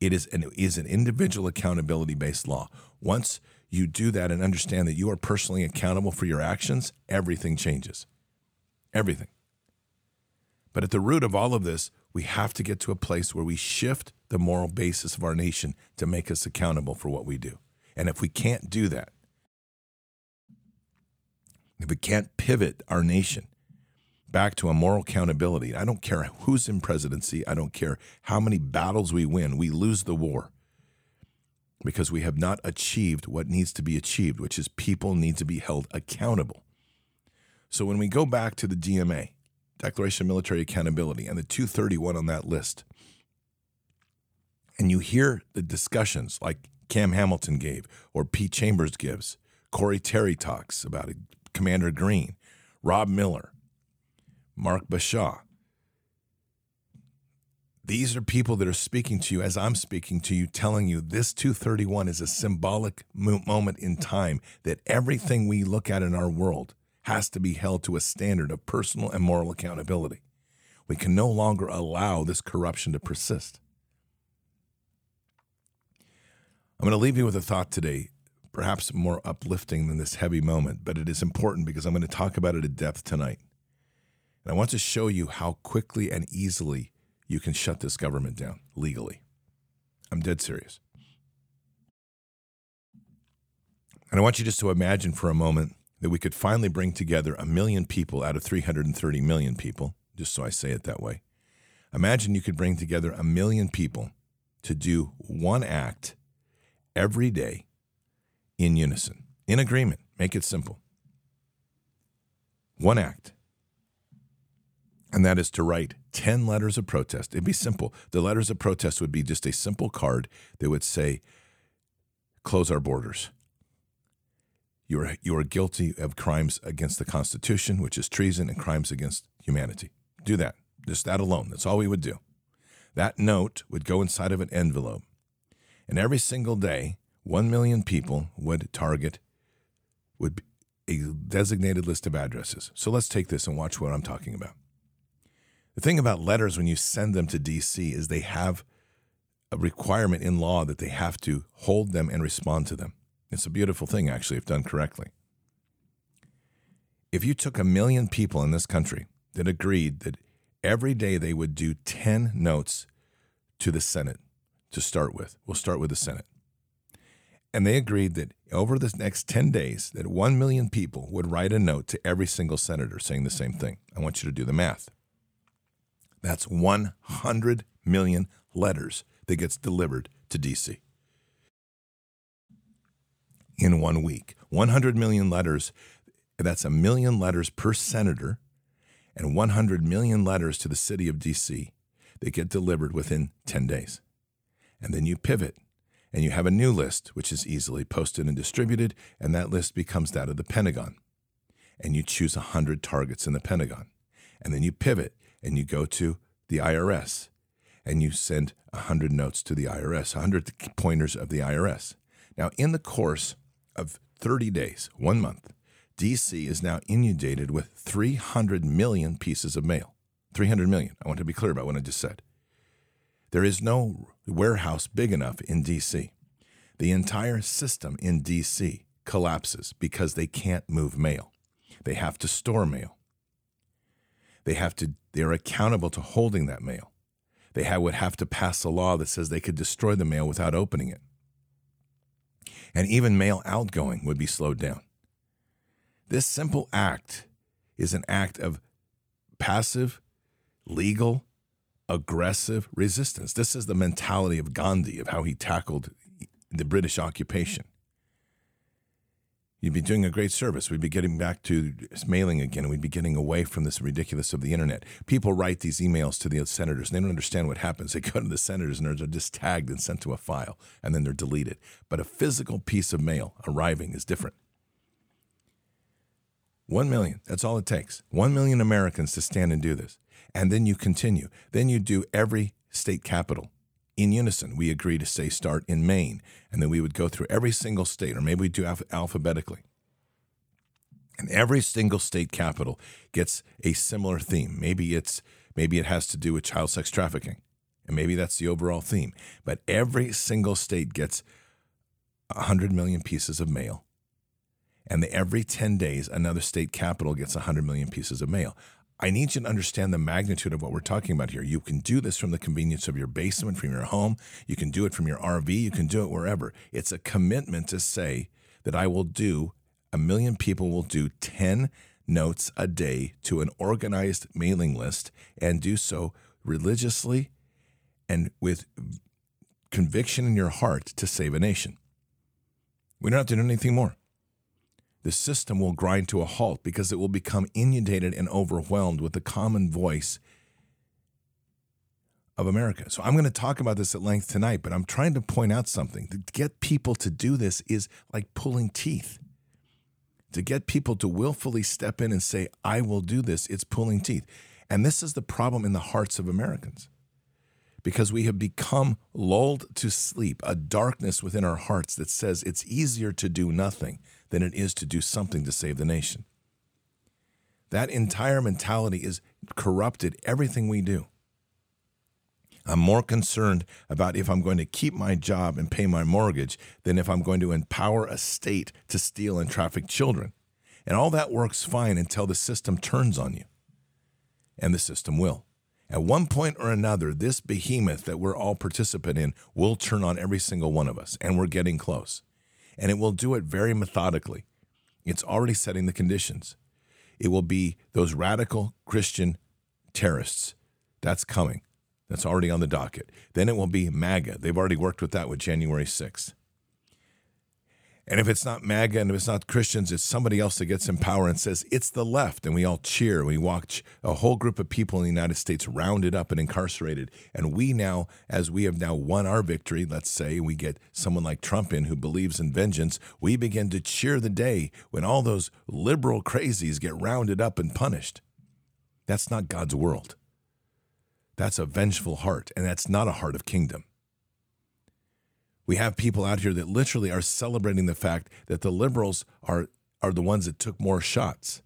It is an individual accountability-based law. Once you do that and understand that you are personally accountable for your actions, everything changes. Everything. But at the root of all of this, we have to get to a place where we shift the moral basis of our nation to make us accountable for what we do. And if we can't do that, if we can't pivot our nation back to a moral accountability, I don't care who's in presidency, I don't care how many battles we win, we lose the war because we have not achieved what needs to be achieved, which is people need to be held accountable. So when we go back to the DMA, Declaration of Military Accountability, and the 231 on that list, and you hear the discussions like Cam Hamilton gave or Pete Chambers gives, Corey Terry talks about it, Commander Green, Rob Miller, Mark Bashaw. These are people that are speaking to you as I'm speaking to you, telling you this 231 is a symbolic moment in time, that everything we look at in our world has to be held to a standard of personal and moral accountability. We can no longer allow this corruption to persist. I'm going to leave you with a thought today, perhaps more uplifting than this heavy moment, but it is important because I'm going to talk about it at depth tonight. And I want to show you how quickly and easily you can shut this government down legally. I'm dead serious. And I want you just to imagine for a moment that we could finally bring together 1 million people out of 330 million people, just so I say it that way. Imagine you could bring together 1 million people to do one act every day in unison, in agreement. Make it simple. One act. And that is to write 10 letters of protest. It'd be simple. The letters of protest would be just a simple card that would say, close our borders. You are guilty of crimes against the Constitution, which is treason, and crimes against humanity. Do that. Just that alone. That's all we would do. That note would go inside of an envelope. And every single day, 1 million people would target would a designated list of addresses. So let's take this and watch what I'm talking about. The thing about letters when you send them to D.C. is they have a requirement in law that they have to hold them and respond to them. It's a beautiful thing, actually, if done correctly. If you took 1 million people in this country that agreed that every day they would do 10 notes to the Senate to start with, we'll start with the Senate. And they agreed that over the next 10 days that 1 million people would write a note to every single senator saying the same thing. I want you to do the math. That's 100 million letters that gets delivered to D.C. in 1 week. 100 million letters, that's 1 million letters per senator and 100 million letters to the city of D.C. that get delivered within 10 days. And then you pivot. And you have a new list, which is easily posted and distributed, and that list becomes that of the Pentagon. And you choose 100 targets in the Pentagon. And then you pivot, and you go to the IRS and you send 100 notes to the IRS, 100 pointers of the IRS. Now, in the course of 30 days, 1 month, D.C. is now inundated with 300 million pieces of mail. 300 million. I want to be clear about what I just said. There is no warehouse big enough in D.C. The entire system in D.C. collapses because they can't move mail. They have to store mail. They're accountable to holding that mail. They would have to pass a law that says they could destroy the mail without opening it. And even mail outgoing would be slowed down. This simple act is an act of passive, legal, aggressive resistance. This is the mentality of Gandhi, of how he tackled the British occupation. You'd be doing a great service. We'd be getting back to mailing again, and we'd be getting away from this ridiculous of the internet. People write these emails to the senators, and they don't understand what happens. They go to the senators, and they're just tagged and sent to a file, and then they're deleted. But a physical piece of mail arriving is different. 1 million, that's all it takes. 1 million Americans to stand and do this. And then you continue. Then you do every state capital. In unison, we agree to say start in Maine, and then we would go through every single state, or maybe we do alphabetically. And every single state capital gets a similar theme. Maybe it has to do with child sex trafficking, and maybe that's the overall theme. But every single state gets 100 million pieces of mail, and every 10 days, another state capital gets 100 million pieces of mail. I need you to understand the magnitude of what we're talking about here. You can do this from the convenience of your basement, from your home. You can do it from your RV. You can do it wherever. It's a commitment to say that I will do, 1 million people will do 10 notes a day to an organized mailing list and do so religiously and with conviction in your heart to save a nation. We don't have to do anything more. The system will grind to a halt because it will become inundated and overwhelmed with the common voice of America. So I'm going to talk about this at length tonight, but I'm trying to point out something. To get people to do this is like pulling teeth. To get people to willfully step in and say, I will do this, it's pulling teeth. And this is the problem in the hearts of Americans. Because we have become lulled to sleep, a darkness within our hearts that says it's easier to do nothing than it is to do something to save the nation. That entire mentality is corrupted everything we do. I'm more concerned about if I'm going to keep my job and pay my mortgage than if I'm going to empower a state to steal and traffic children. And all that works fine until the system turns on you. And the system will. At one point or another, this behemoth that we're all participant in will turn on every single one of us, and we're getting close. And it will do it very methodically. It's already setting the conditions. It will be those radical Christian terrorists. That's coming. That's already on the docket. Then it will be MAGA. They've already worked with that with January 6th. And if it's not MAGA and if it's not Christians, it's somebody else that gets in power and says, it's the left. And we all cheer. We watch a whole group of people in the United States rounded up and incarcerated. And we now, as we have now won our victory, let's say we get someone like Trump in who believes in vengeance, we begin to cheer the day when all those liberal crazies get rounded up and punished. That's not God's world. That's a vengeful heart. And that's not a heart of kingdom. We have people out here that literally are celebrating the fact that the liberals are the ones that took more shots,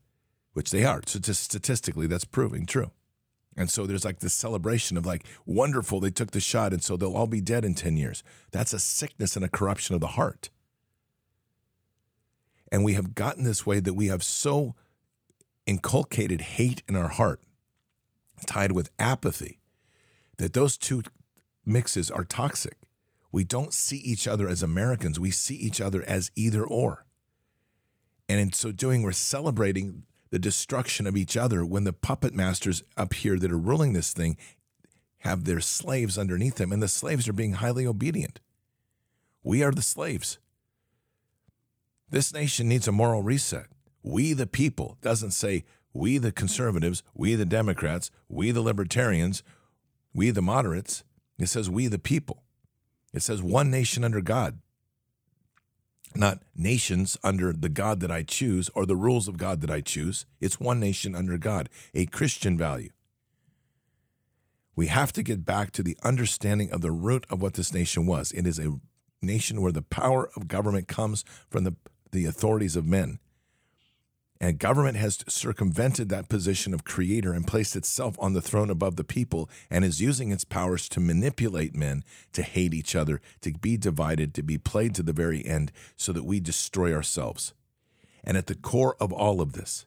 which they are. So just statistically, that's proving true. And so there's like this celebration of like, wonderful, they took the shot, and so they'll all be dead in 10 years. That's a sickness and a corruption of the heart. And we have gotten this way that we have so inculcated hate in our heart, tied with apathy, that those two mixes are toxic. We don't see each other as Americans. We see each other as either or. And in so doing, we're celebrating the destruction of each other when the puppet masters up here that are ruling this thing have their slaves underneath them, and the slaves are being highly obedient. We are the slaves. This nation needs a moral reset. We the people doesn't say we the conservatives, we the Democrats, we the libertarians, we the moderates. It says we the people. It says one nation under God, not nations under the God that I choose or the rules of God that I choose. It's one nation under God, a Christian value. We have to get back to the understanding of the root of what this nation was. It is a nation where the power of government comes from the authorities of men. And government has circumvented that position of creator and placed itself on the throne above the people and is using its powers to manipulate men, to hate each other, to be divided, to be played to the very end so that we destroy ourselves. And at the core of all of this,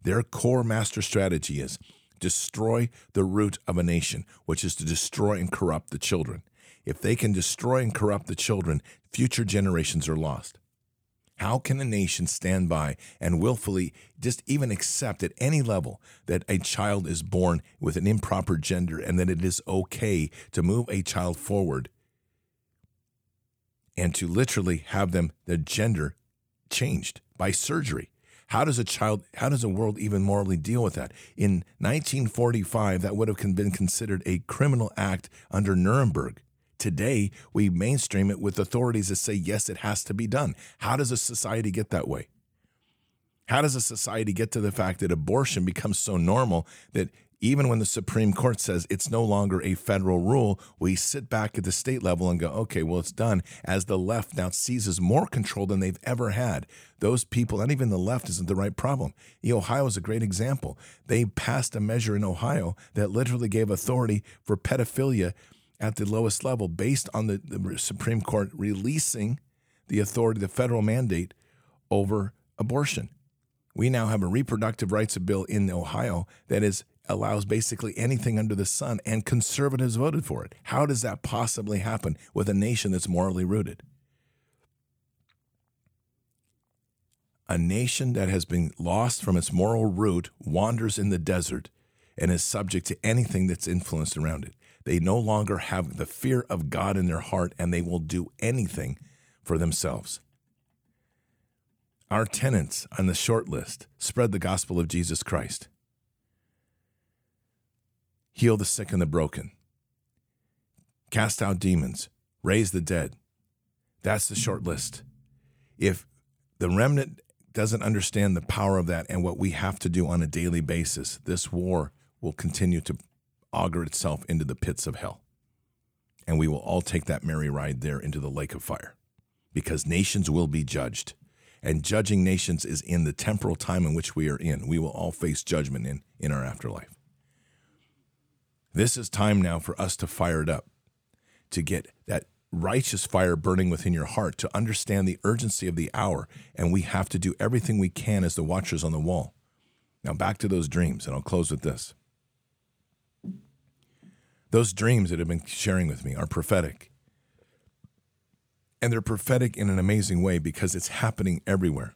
their core master strategy is destroy the root of a nation, which is to destroy and corrupt the children. If they can destroy and corrupt the children, future generations are lost. How can a nation stand by and willfully just even accept at any level that a child is born with an improper gender and that it is okay to move a child forward and to literally have them, their gender changed by surgery? How does a world even morally deal with that? In 1945, that would have been considered a criminal act under Nuremberg. Today, we mainstream it with authorities that say, yes, it has to be done. How does a society get that way? How does a society get to the fact that abortion becomes so normal that even when the Supreme Court says it's no longer a federal rule, we sit back at the state level and go, okay, well, it's done, as the left now seizes more control than they've ever had. Those people, and even the left isn't the right problem. Ohio is a great example. They passed a measure in Ohio that literally gave authority for pedophilia at the lowest level based on the Supreme Court releasing the authority, the federal mandate over abortion. We now have a reproductive rights bill in Ohio that allows basically anything under the sun, and conservatives voted for it. How does that possibly happen with a nation that's morally rooted? A nation that has been lost from its moral root wanders in the desert and is subject to anything that's influenced around it. They no longer have the fear of God in their heart, and they will do anything for themselves. Our tenants on the short list: spread the gospel of Jesus Christ. Heal the sick and the broken. Cast out demons. Raise the dead. That's the short list. If the remnant doesn't understand the power of that and what we have to do on a daily basis, this war will continue to auger itself into the pits of hell. And we will all take that merry ride there into the lake of fire, because nations will be judged. And judging nations is in the temporal time in which we are in. We will all face judgment in our afterlife. This is time now for us to fire it up, to get that righteous fire burning within your heart, to understand the urgency of the hour. And we have to do everything we can as the watchers on the wall. Now back to those dreams, and I'll close with this. Those dreams that have been sharing with me are prophetic. And they're prophetic in an amazing way, because it's happening everywhere.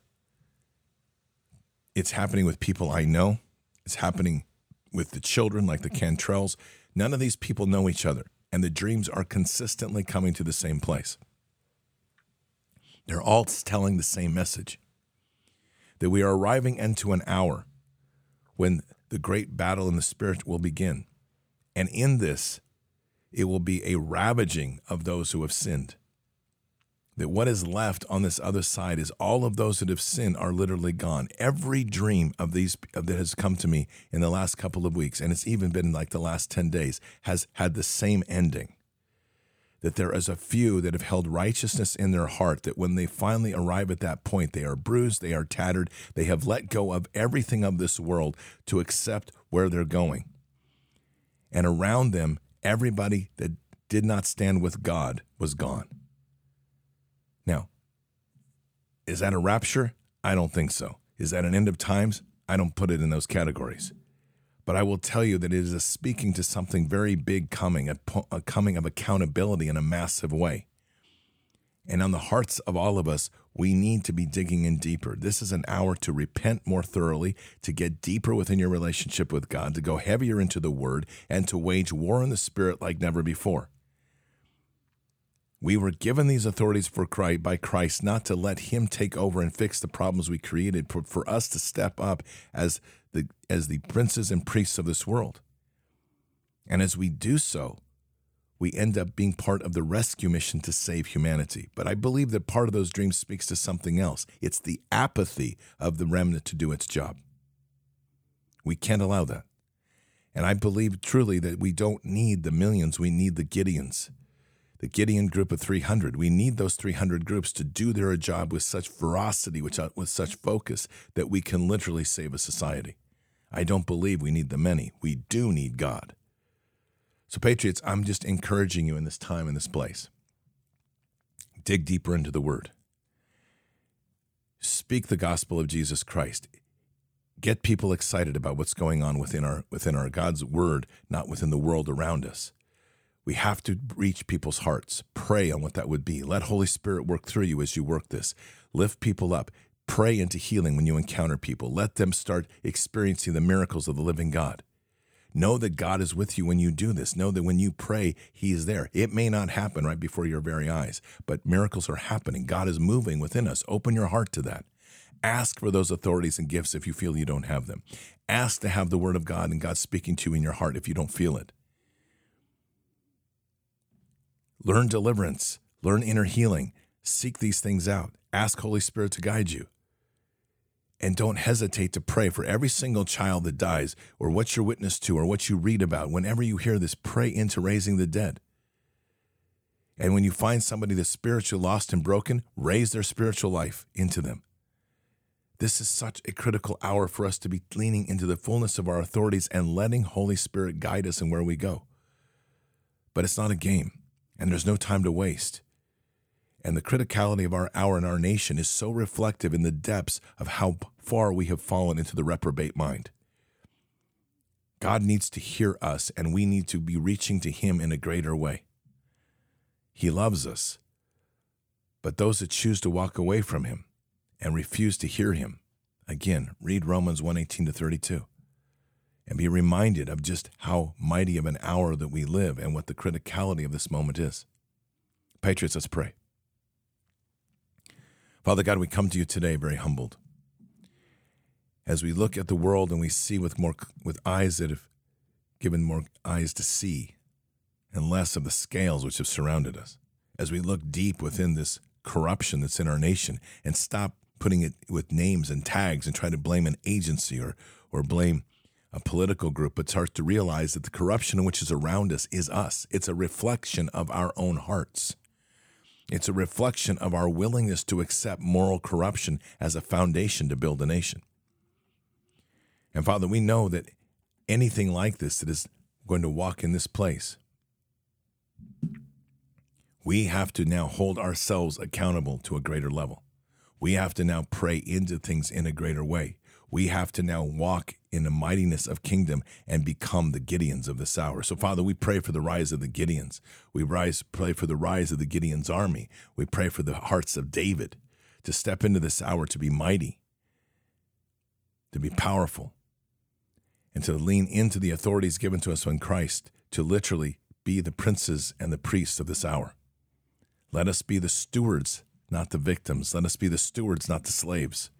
It's happening with people I know. It's happening with the children, like the Cantrells. None of these people know each other, and the dreams are consistently coming to the same place. They're all telling the same message, that we are arriving into an hour when the great battle in the spirit will begin. And in this, it will be a ravaging of those who have sinned. That what is left on this other side is all of those that have sinned are literally gone. Every dream of these that has come to me in the last couple of weeks, and it's even been like the last 10 days, has had the same ending. That there is a few that have held righteousness in their heart, that when they finally arrive at that point, they are bruised, they are tattered, they have let go of everything of this world to accept where they're going. And around them, everybody that did not stand with God was gone. Now, is that a rapture? I don't think so. Is that an end of times? I don't put it in those categories. But I will tell you that it is speaking to something very big coming, a coming of accountability in a massive way. And on the hearts of all of us, we need to be digging in deeper. This is an hour to repent more thoroughly, to get deeper within your relationship with God, to go heavier into the Word, and to wage war in the Spirit like never before. We were given these authorities by Christ, not to let Him take over and fix the problems we created, but for us to step up as the princes and priests of this world. And as we do so, we end up being part of the rescue mission to save humanity. But I believe that part of those dreams speaks to something else. It's the apathy of the remnant to do its job. We can't allow that. And I believe truly that we don't need the millions. We need the Gideons, the Gideon group of 300. We need those 300 groups to do their job with such ferocity, with such focus, that we can literally save a society. I don't believe we need the many. We do need God. So, patriots, I'm just encouraging you in this time, in this place. Dig deeper into the Word. Speak the gospel of Jesus Christ. Get people excited about what's going on within our God's Word, not within the world around us. We have to reach people's hearts. Pray on what that would be. Let Holy Spirit work through you as you work this. Lift people up. Pray into healing when you encounter people. Let them start experiencing the miracles of the living God. Know that God is with you when you do this. Know that when you pray, He is there. It may not happen right before your very eyes, but miracles are happening. God is moving within us. Open your heart to that. Ask for those authorities and gifts if you feel you don't have them. Ask to have the Word of God and God speaking to you in your heart if you don't feel it. Learn deliverance. Learn inner healing. Seek these things out. Ask Holy Spirit to guide you. And don't hesitate to pray for every single child that dies, or what you're witness to, or what you read about. Whenever you hear this, pray into raising the dead. And when you find somebody that's spiritually lost and broken, raise their spiritual life into them. This is such a critical hour for us to be leaning into the fullness of our authorities and letting Holy Spirit guide us in where we go. But it's not a game, and there's no time to waste. And the criticality of our hour in our nation is so reflective in the depths of how far we have fallen into the reprobate mind. God needs to hear us, and we need to be reaching to Him in a greater way. He loves us, but those that choose to walk away from Him and refuse to hear Him, again, read Romans 1:18-32, and be reminded of just how mighty of an hour that we live and what the criticality of this moment is. Patriots, let's pray. Father God, we come to you today very humbled. As we look at the world and we see with eyes that have given more eyes to see and less of the scales which have surrounded us, as we look deep within this corruption that's in our nation and stop putting it with names and tags and try to blame an agency or blame a political group, but start to realize that the corruption which is around us is us. It's a reflection of our own hearts. It's a reflection of our willingness to accept moral corruption as a foundation to build a nation. And Father, we know that anything like this that is going to walk in this place, we have to now hold ourselves accountable to a greater level. We have to now pray into things in a greater way. We have to now walk in the mightiness of kingdom and become the Gideons of this hour. So, Father, we pray for the rise of the Gideons. Pray for the rise of the Gideons army. We pray for the hearts of David to step into this hour to be mighty, to be powerful, and to lean into the authorities given to us in Christ to literally be the princes and the priests of this hour. Let us be the stewards, not the victims. Let us be the stewards, not the slaves.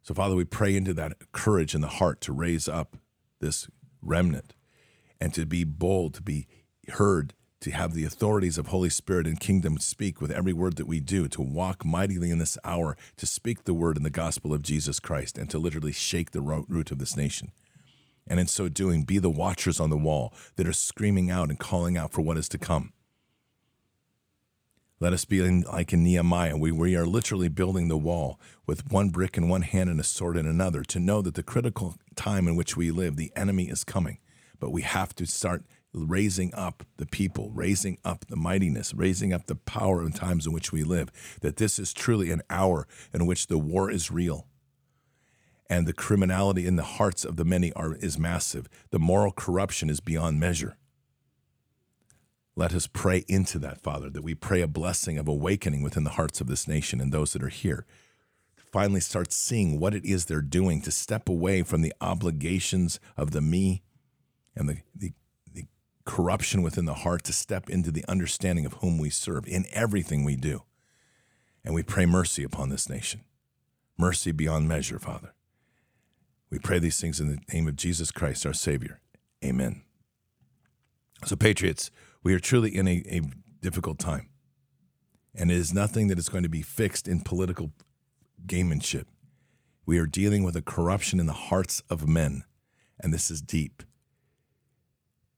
So, Father, we pray into that courage in the heart to raise up this remnant and to be bold, to be heard, to have the authorities of Holy Spirit and kingdom speak with every word that we do, to walk mightily in this hour, to speak the word and the gospel of Jesus Christ, and to literally shake the root of this nation. And in so doing, be the watchers on the wall that are screaming out and calling out for what is to come. Let us be like in Nehemiah. We are literally building the wall with one brick in one hand and a sword in another, to know that the critical time in which we live, the enemy is coming. But we have to start raising up the people, raising up the mightiness, raising up the power in times in which we live, that this is truly an hour in which the war is real. And the criminality in the hearts of the many is massive. The moral corruption is beyond measure. Let us pray into that, Father, that we pray a blessing of awakening within the hearts of this nation and those that are here. Finally start seeing what it is they're doing to step away from the obligations of the me and the corruption within the heart, to step into the understanding of whom we serve in everything we do. And we pray mercy upon this nation. Mercy beyond measure, Father. We pray these things in the name of Jesus Christ, our Savior. Amen. So, patriots, we are truly in a difficult time, and it is nothing that is going to be fixed in political gamemanship. We are dealing with a corruption in the hearts of men, and this is deep.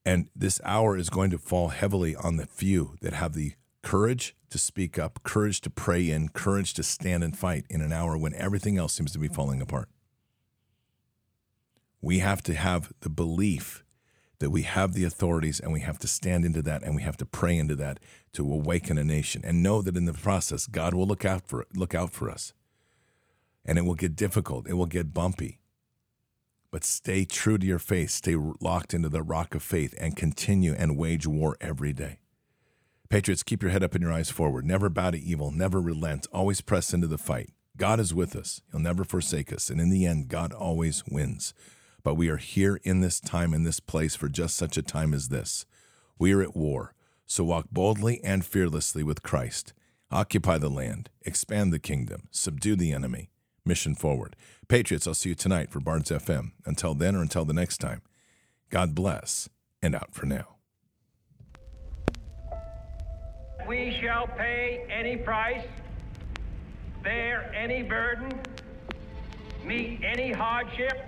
And this hour is going to fall heavily on the few that have the courage to speak up, courage to pray in, courage to stand and fight in an hour when everything else seems to be falling apart. We have to have the belief that we have the authorities, and we have to stand into that, and we have to pray into that to awaken a nation and know that in the process, God will look out for us. And it will get difficult. It will get bumpy. But stay true to your faith. Stay locked into the rock of faith and continue and wage war every day. Patriots, keep your head up and your eyes forward. Never bow to evil. Never relent. Always press into the fight. God is with us. He'll never forsake us. And in the end, God always wins. But we are here in this time, in this place, for just such a time as this. We are at war. So walk boldly and fearlessly with Christ. Occupy the land. Expand the kingdom. Subdue the enemy. Mission forward. Patriots, I'll see you tonight for Barnes FM. Until then or until the next time, God bless, and out for now. We shall pay any price, bear any burden, meet any hardship,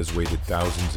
Has waited thousands